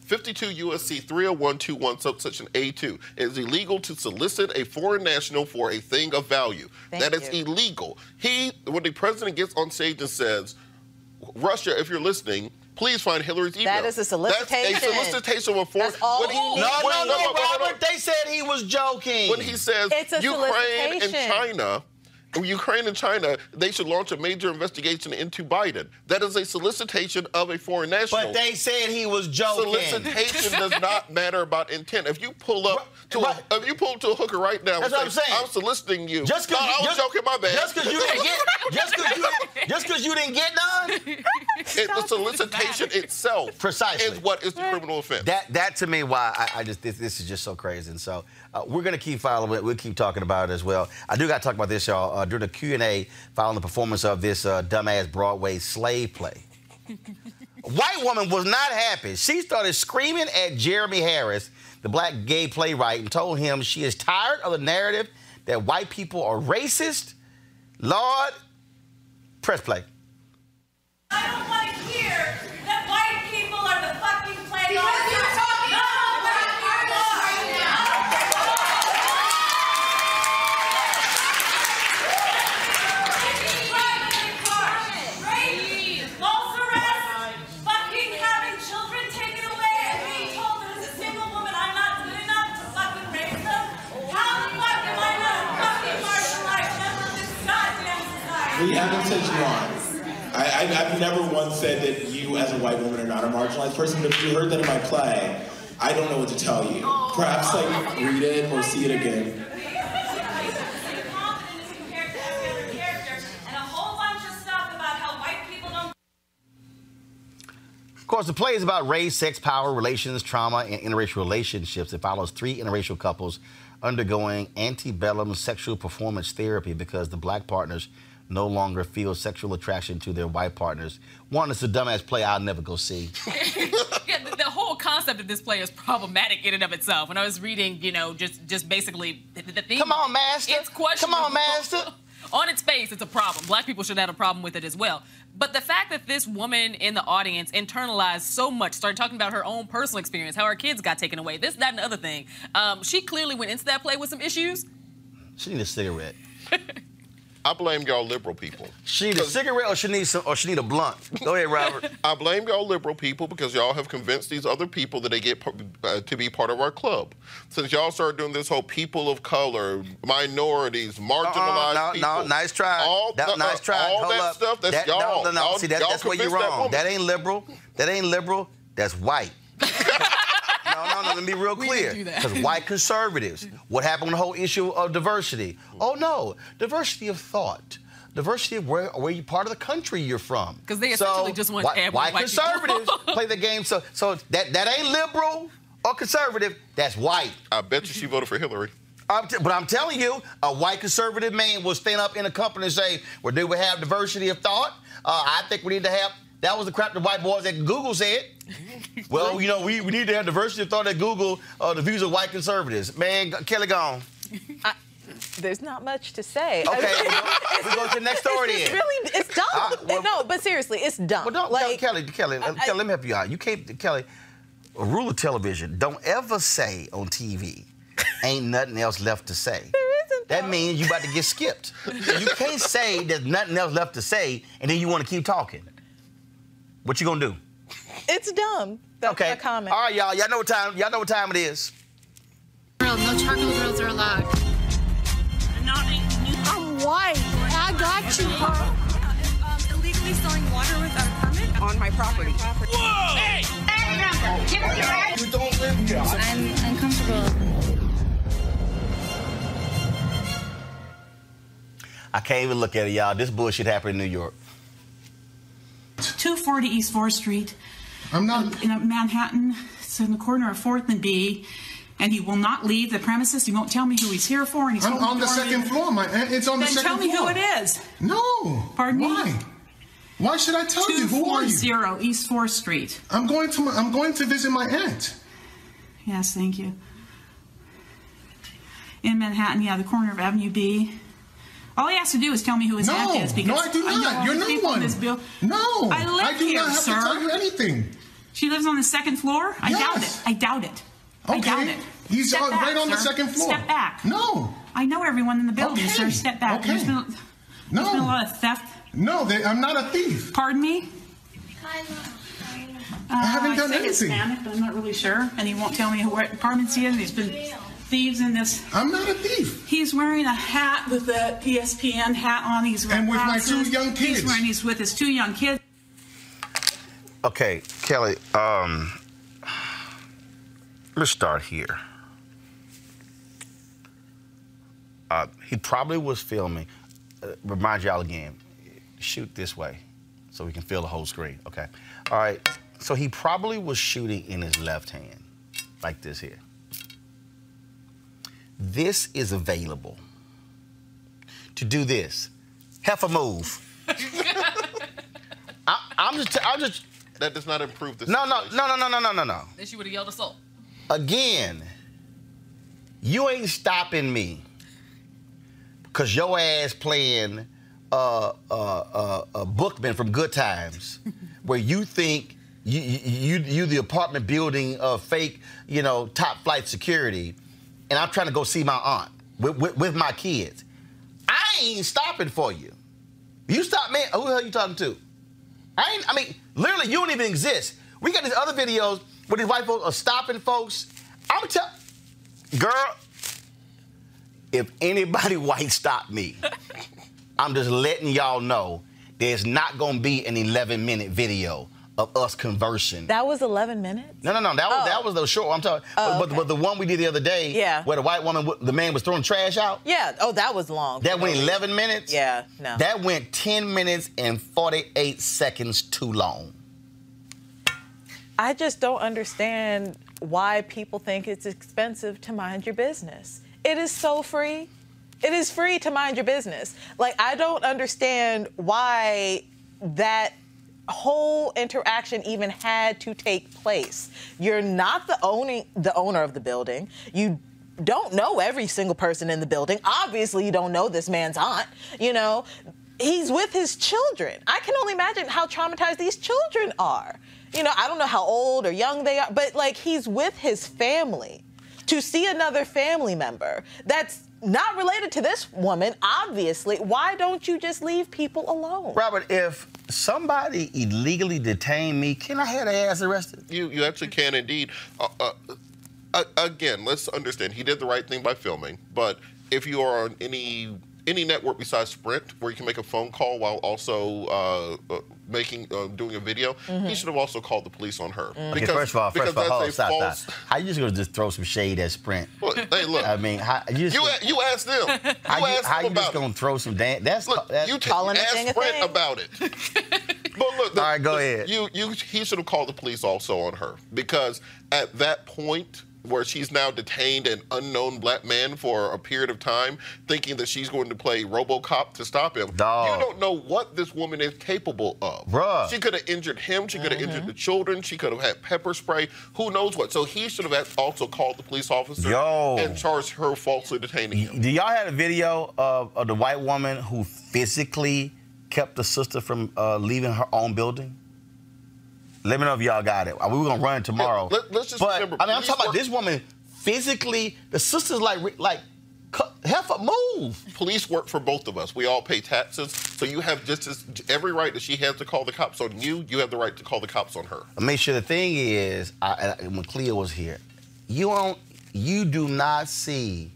fifty-two U S C three oh one twenty-one subsection A two, it is illegal to solicit a foreign national for a thing of value. Thank that you. Is illegal. He, when the president gets on stage and says, Russia, if you're listening, please find Hillary's email. That is a solicitation. That's a solicitation of a foreign... That's all he, he, no, no, no, Robert, no, no. They said he was joking. When he says Ukraine and China, Ukraine and China, they should launch a major investigation into Biden. That is a solicitation of a foreign national. But they said he was joking. Solicitation does not matter about intent. If you pull up to right. a, if you pull to a hooker right now, that's what I'm saying. I'm soliciting you. Just because no, I was just, joking, my bad. Just because you didn't get, just because you, just because you didn't get none. It, the solicitation itself, precisely, is what is the criminal offense. That that to me, why I, I just this, this is just so crazy. And so uh, we're gonna keep following it. We'll keep talking about it as well. I do gotta talk about this, y'all. Uh, during the Q and A following the performance of this uh, dumbass Broadway slave play. A white woman was not happy. She started screaming at Jeremy Harris, the black gay playwright, and told him she is tired of the narrative that white people are racist. Lord, press play. I don't want to hear that white people are the fucking playwrights. We haven't said you are. I, I, I've never once said that you as a white woman are not a marginalized person, but if you heard that in my play, I don't know what to tell you. Perhaps like read it or see it again. course, the play is about race, sex, power, relations, trauma, and interracial relationships. It follows three interracial couples undergoing antebellum sexual performance therapy because the black partners no longer feel sexual attraction to their white partners. One, it's a dumbass play I'll never go see. Yeah, the, the whole concept of this play is problematic in and of itself. When I was reading, you know, just just basically the, the theme. Come on, master. It's questionable. Come on, master. On its face, it's a problem. Black people should have a problem with it as well. But the fact that this woman in the audience internalized so much, started talking about her own personal experience, how her kids got taken away, this, that, and the other thing. Um, she clearly went into that play with some issues. She needs a cigarette. I blame y'all liberal people. She needs a cigarette or she needs some, or she needs a blunt. Go ahead, Robert. I blame y'all liberal people because y'all have convinced these other people that they get uh, to be part of our club. Since y'all started doing this whole people of color, minorities, marginalized uh-uh, no, people. No, no, nice try. All that, nice uh, try. All Hold that up. Stuff, that's that, y'all. No, no, no. See, that, that's where you're wrong. That, that ain't liberal. That ain't liberal. That's white. No, no, no, let me be real clear. Because white conservatives, what happened on the whole issue of diversity? Oh, no, diversity of thought, diversity of where, where you're part of the country you're from. Because they essentially so, just want white, white conservatives play the game. So, so that, that ain't liberal or conservative, that's white. I bet you she voted for Hillary. I'm t- but I'm telling you, a white conservative man will stand up in a company and say, well, do we have diversity of thought? Uh, I think we need to have... That was the crap the white boys at Google said. Well, you know, we, we need to have diversity of thought at Google, uh, the views of white conservatives. Man, Kelly gone. I, there's not much to say. Okay, we're going to the next story then. It's really, it's dumb. Uh, well, no, but seriously, it's dumb. Well, don't, like, no, Kelly, Kelly, I, Kelly I, let me help you out. You can't, Kelly, a rule of television, don't ever say on T V, ain't nothing else left to say. That means you about to get skipped. You can't say there's nothing else left to say, and then you want to keep talking. What you gonna do? It's dumb. That's okay. A comment. All right, y'all. Y'all know what time. Y'all know what time it is. No charcoal grills are allowed. I'm white. I got you, Carl. Illegally selling water without a permit on my property. Whoa! Hey! Hey! You don't live here. I'm uncomfortable. I can't even look at it, y'all. This bullshit happened in New York. two forty East fourth Street. I'm not in Manhattan. It's in the corner of fourth and B. And he will not leave the premises. He won't tell me who he's here for. And he's I'm on the, the second floor. My it's on then the second floor. Then tell me who it is. No. Pardon Why? me. Why? Why should I tell you? Who are you? two forty East fourth Street. I'm going to. My, I'm going to visit my aunt. Yes, thank you. In Manhattan, yeah, the corner of Avenue B. All he has to do is tell me who his no, aunt is. Because no, I do not. You're no one. This bill. No, I, live I do here, not have sir. to tell you anything. She lives on the second floor? I yes. doubt it. I doubt it. Okay. I doubt it. He's Step out, back, right on sir. the second floor. Step back. No. I know everyone in the building, okay. sir. Step back. Okay. There's, been, there's no. been a lot of theft. No, they, I'm not a thief. Pardon me? I, uh, I haven't done I anything. He's Hispanic, but I'm not really sure. And he won't tell me what apartments he is. He's been... thieves in this. I'm not a thief. He's wearing a hat with the E S P N hat on. He's wearing and with glasses. my two young kids. He's wearing. He's with his two young kids. Okay, Kelly. Um, let's start here. Uh, he probably was filming. Uh, remind y'all again. Shoot this way, so we can fill the whole screen. Okay. All right. So he probably was shooting in his left hand, like this here. This is available to do this. Heifer move. I, I'm just, t- I'm just. That does not improve the situation. No, no, no, no, no, no, no, no. Then she would have yelled assault. Again, you ain't stopping me because your ass playing uh, uh, uh, uh, Bookman from Good Times, where you think you, you, you, you the apartment building uh, fake, you know, top flight security. And I'm trying to go see my aunt with, with, with my kids. I ain't stopping for you. You stop me. Who the hell are you talking to? I ain't, I mean, literally, you don't even exist. We got these other videos where these white folks are stopping folks. I'm tell, girl, if anybody white stop me, I'm just letting y'all know there's not gonna be an eleven minute video of us conversing. That was eleven minutes? No, no, no. That was oh. that was the short. I'm talking. Oh, but, okay. but the one we did the other day, yeah. where the white woman, the man was throwing trash out. Yeah. Oh, that was long. That went eleven minutes? Yeah. No. That went ten minutes and forty-eight seconds too long. I just don't understand why people think it's expensive to mind your business. It is so free. It is free to mind your business. Like, I don't understand why that whole interaction even had to take place. You're not the owning, the owner of the building. You don't know every single person in the building. Obviously, you don't know this man's aunt, you know. He's with his children. I can only imagine how traumatized these children are. You know, I don't know how old or young they are, but, like, he's with his family. To see another family member that's not related to this woman, obviously, why don't you just leave people alone? Robert, if somebody illegally detained me, can I have their ass arrested? You you actually can indeed. Uh, uh, uh, again, let's understand, he did the right thing by filming, but if you are on any... any network besides Sprint, where you can make a phone call while also uh, making uh, doing a video, mm-hmm. he should have also called the police on her. Mm-hmm. Because, okay, first of all, first of all, hold, stop, false... stop. How you just gonna just throw some shade at Sprint? Well, hey, look. I mean, how, you, just, you you ask them. You how you, ask how them you about just it. Gonna throw some damn? That's look. That's, you calling ask Sprint thing? About it. But look, the, all right, go the, ahead. You you he should have called the police also on her, because at that point, where she's now detained an unknown black man for a period of time, thinking that she's going to play RoboCop to stop him. Dog. You don't know what this woman is capable of. Bruh. She could have injured him. She could have mm-hmm. injured the children. She could have had pepper spray. Who knows what. So he should have also called the police officer Yo. and charged her falsely detaining him. Do y'all have a video of, of the white woman who physically kept the sister from uh, leaving her own building? Let me know if y'all got it. We were going to run tomorrow. Yeah, let, let's just but, remember. I mean, I'm talking about this woman physically. The sister's like, like, half a move. Police work for both of us. We all pay taxes. So you have just as, every right that she has to call the cops on you. You have the right to call the cops on her. I mean, sure, the thing is, I, I, when Cleo was here, you don't, you do not see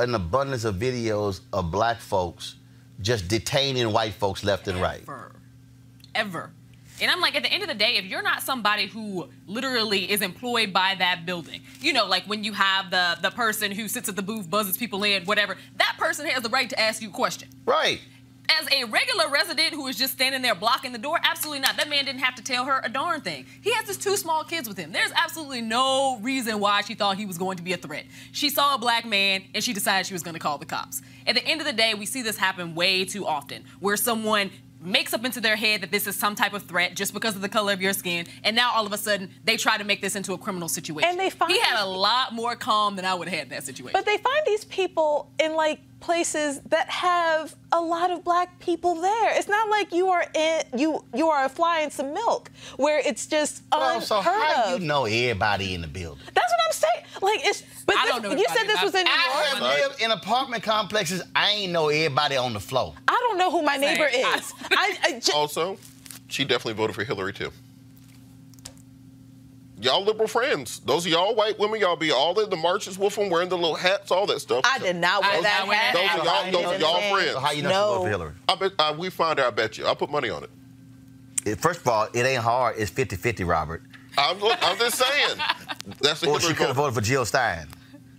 an abundance of videos of black folks just detaining white folks left Ever. and right. Ever. Ever. And I'm like, at the end of the day, if you're not somebody who literally is employed by that building, you know, like when you have the, the person who sits at the booth, buzzes people in, whatever, that person has the right to ask you a question. Right. As a regular resident who is just standing there blocking the door, absolutely not. That man didn't have to tell her a darn thing. He has his two small kids with him. There's absolutely no reason why she thought he was going to be a threat. She saw a black man, and she decided she was going to call the cops. At the end of the day, we see this happen way too often, where someone makes up into their head that this is some type of threat just because of the color of your skin, and now all of a sudden they try to make this into a criminal situation. And they find he had a lot more calm than I would have had in that situation. But they find these people in, like, places that have a lot of black people there. It's not like you are in you you are flying some milk where it's just well, unheard so how of. You know everybody in the building. That's what I'm saying. Like it's. But I this, don't know you said this was in New York. I live in apartment complexes. I ain't know everybody on the floor. I don't know who my neighbor is. I, I just... Also, she definitely voted for Hillary too. Y'all liberal friends. Those of y'all white women, y'all be all in the marches with them, wearing the little hats, all that stuff. I so, did not wear those, that those hat. Those are y'all friends. So how you know no. she voted for Hillary? I bet, I, we find out, I bet you. I'll put money on it. First of all, it ain't hard. It's fifty fifty, Robert. I'm, look, I'm just saying. That's the or Hillary she could have voted for Jill Stein,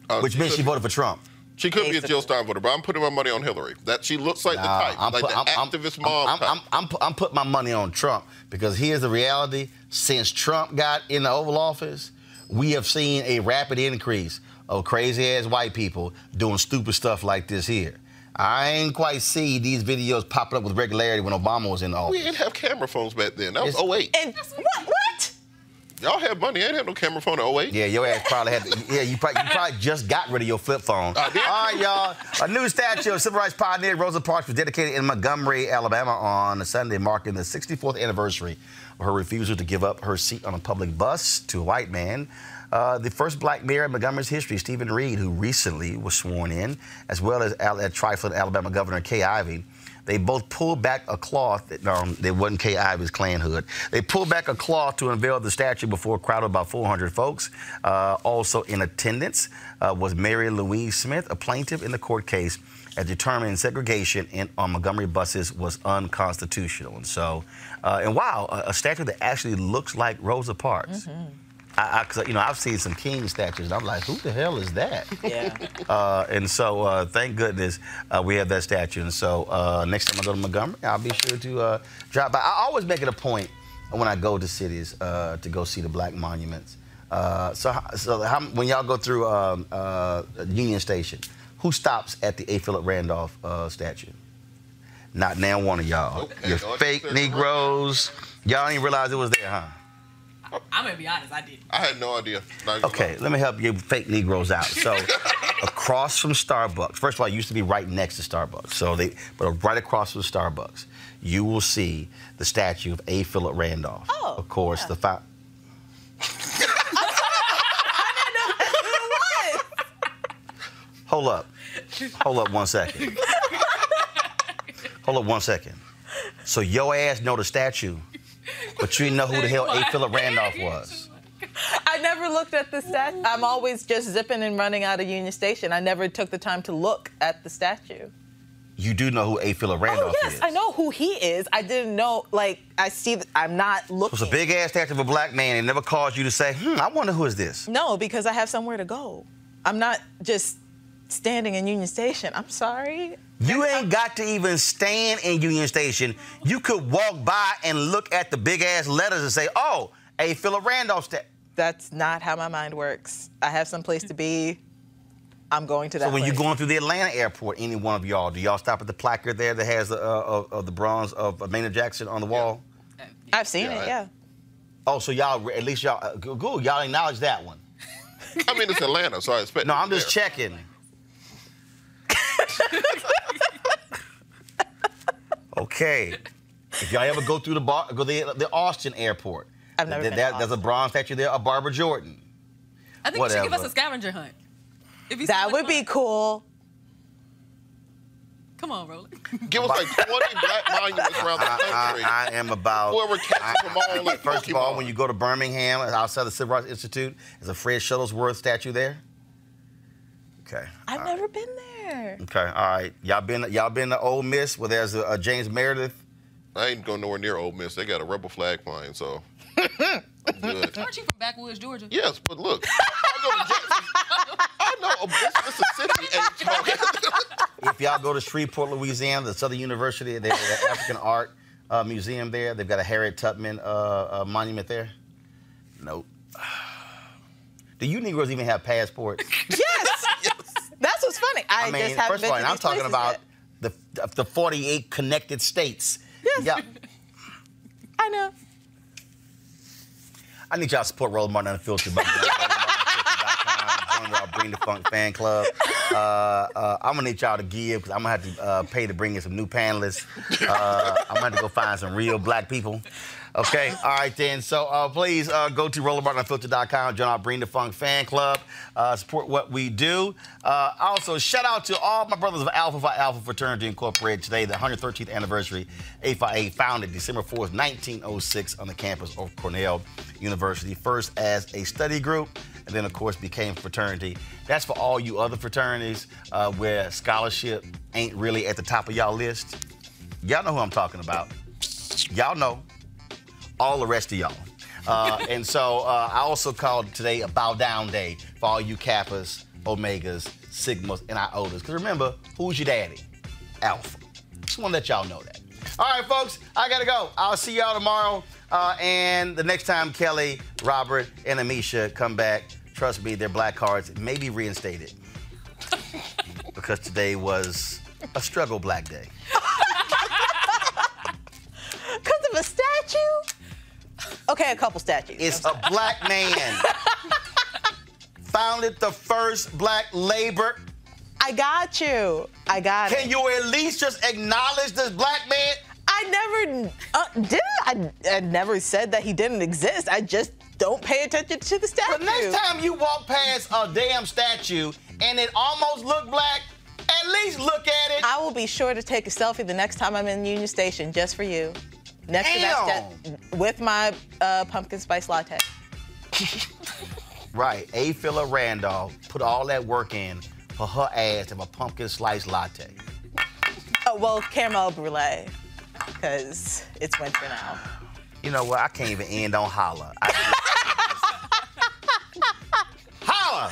uh, which she means she voted for Trump. She could Basically. be a Jill Stein voter, but I'm putting my money on Hillary. That she looks like nah, the type, I'm like put, the I'm, activist I'm, mom I'm, type. I'm, I'm, I'm, I'm putting my money on Trump, because here's the reality. Since Trump got in the Oval Office, we have seen a rapid increase of crazy-ass white people doing stupid stuff like this here. I ain't quite see these videos popping up with regularity when Obama was in the office. We didn't have camera phones back then. That was oh eight. And what? What? Y'all had money. I didn't have no camera phone in oh eight. Yeah, your ass probably had to, yeah, you probably, you probably just got rid of your flip phone. I did. All right, y'all. A new statue of civil rights pioneer Rosa Parks was dedicated in Montgomery, Alabama on Sunday, marking the sixty-fourth anniversary of her refusal to give up her seat on a public bus to a white man. Uh, the first black mayor in Montgomery's history, Stephen Reed, who recently was sworn in, as well as Al at Triflin, Alabama Governor Kay Ivey. They both pulled back a cloth. That, no, it wasn't Kay Ivey's Klan hood. They pulled back a cloth to unveil the statue before a crowd of about four hundred folks. Uh, also in attendance uh, was Mary Louise Smith, a plaintiff in the court case that determined segregation in, on Montgomery buses was unconstitutional. And so, uh, and wow, a, a statue that actually looks like Rosa Parks. Mm-hmm. I, I, 'cause, you know, I've seen some king statues, and I'm like, who the hell is that? Yeah. Uh, and so, uh, thank goodness uh, we have that statue. And so, uh, next time I go to Montgomery, I'll be sure to uh, drop by. I always make it a point when I go to cities uh, to go see the black monuments. Uh, so so how, when y'all go through um, uh, Union Station, who stops at the A. Philip Randolph uh, statue? Not now one of y'all. Okay. Your fake Negroes. Y'all didn't realize it was there, huh? I'm going to be honest, I didn't. I had no idea. Okay, let me help you fake Negroes out. So across from Starbucks, first of all, it used to be right next to Starbucks. So they, but right across from Starbucks, you will see the statue of A. Philip Randolph. Oh, of course, yeah. the five... I didn't know what it was. Hold up. Hold up one second. Hold up one second. So your ass know the statue, but you didn't know who the hell A. Philip Randolph was. I never looked at the statue. I'm always just zipping and running out of Union Station. I never took the time to look at the statue. You do know who A. Philip Randolph is? Oh, yes, is. I know who he is. I didn't know, like, I see, th- I'm not looking. So it's a big-ass statue of a black man and never caused you to say, hmm, I wonder who is this? No, because I have somewhere to go. I'm not just standing in Union Station. I'm sorry. You ain't got to even stand in Union Station. You could walk by and look at the big-ass letters and say, oh, A. Philip Randolph statue. That's not how my mind works. I have some place to be. I'm going to that So when place. You're going through the Atlanta airport, any one of y'all, do y'all stop at the placard there that has the, uh, of, of the bronze of Maynard Jackson on the wall? Yeah. I've seen yeah, it, right? yeah. Oh, so y'all, at least y'all, uh, good, y'all acknowledge that one. I mean, it's Atlanta, so I expect No, I'm just there. checking. Okay. If y'all ever go through the bar, go the, the Austin airport, I've never th- been that, there's a bronze statue there of Barbara Jordan. I think Whatever. you should give us a scavenger hunt. That would be cool. Come on, Roland. Give us like twenty black monuments around the country. I, I, I am about... Whoever catches them all like First Pokemon. of all, when you go to Birmingham, outside the Civil Rights Institute, there's a Fred Shuttlesworth statue there. Okay. I've all never right. been there. Okay, all right. Y'all been y'all been to Ole Miss where there's a, a James Meredith? I ain't going nowhere near Ole Miss. They got a rebel flag flying, so... I'm good. Aren't you from Backwoods, Georgia? Yes, but look. I go to Jackson. I know a Mississippi ain't If y'all go to Shreveport, Louisiana, the Southern University, they have an African art uh, museum there. They've got a Harriet Tubman uh, uh, monument there. Nope. Do you Negroes even have passports? Yes. yes. That's what's funny. I, I mean, just haven't first of all, I'm talking about the, the forty-eight connected states. Yes. Yeah. I know. I need y'all to support Roland Martin Unfiltered. By y'all Bring the Funk Fan Club. Uh, uh, I'm gonna need y'all to give because I'm gonna have to uh, pay to bring in some new panelists. Uh, I'm gonna have to go find some real black people. Okay, all right then. So uh, please uh, go to Roland Martin Unfiltered dot com, join our Bring the Funk Fan Club, uh, support what we do. Uh, also, shout out to all my brothers of Alpha Phi Alpha Fraternity Incorporated today, the one hundred thirteenth anniversary. A P F I A founded December fourth, nineteen oh six on the campus of Cornell University, first as a study group, and then, of course, became fraternity. That's for all you other fraternities uh, where scholarship ain't really at the top of y'all list. Y'all know who I'm talking about. Y'all know. All the rest of y'all. Uh, and so uh, I also called today a bow down day for all you Kappas, Omegas, Sigmas, and Iotas. Because remember, who's your daddy? Alpha. Just want to let y'all know that. All right, folks, I got to go. I'll see y'all tomorrow. Uh, and the next time Kelly, Robert, and Amisha come back, trust me, their black cards may be reinstated. Because today was a struggle black day. Because of a statue? Okay, a couple statues. It's a black man. Founded the first black labor. I got you. I got Can it. Can you at least just acknowledge this black man? I never uh, did. I, I never said that he didn't exist. I just don't pay attention to the statue. But next time you walk past a damn statue and it almost looked black, at least look at it. I will be sure to take a selfie the next time I'm in Union Station just for you. Next to that step, with my uh, pumpkin spice latte. Right, A. Philip Randolph put all that work in for her ass to have a pumpkin spice latte. Oh, well, caramel brulee, because it's winter now. You know what? I can't even end on holla. I just... Holla!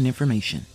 information.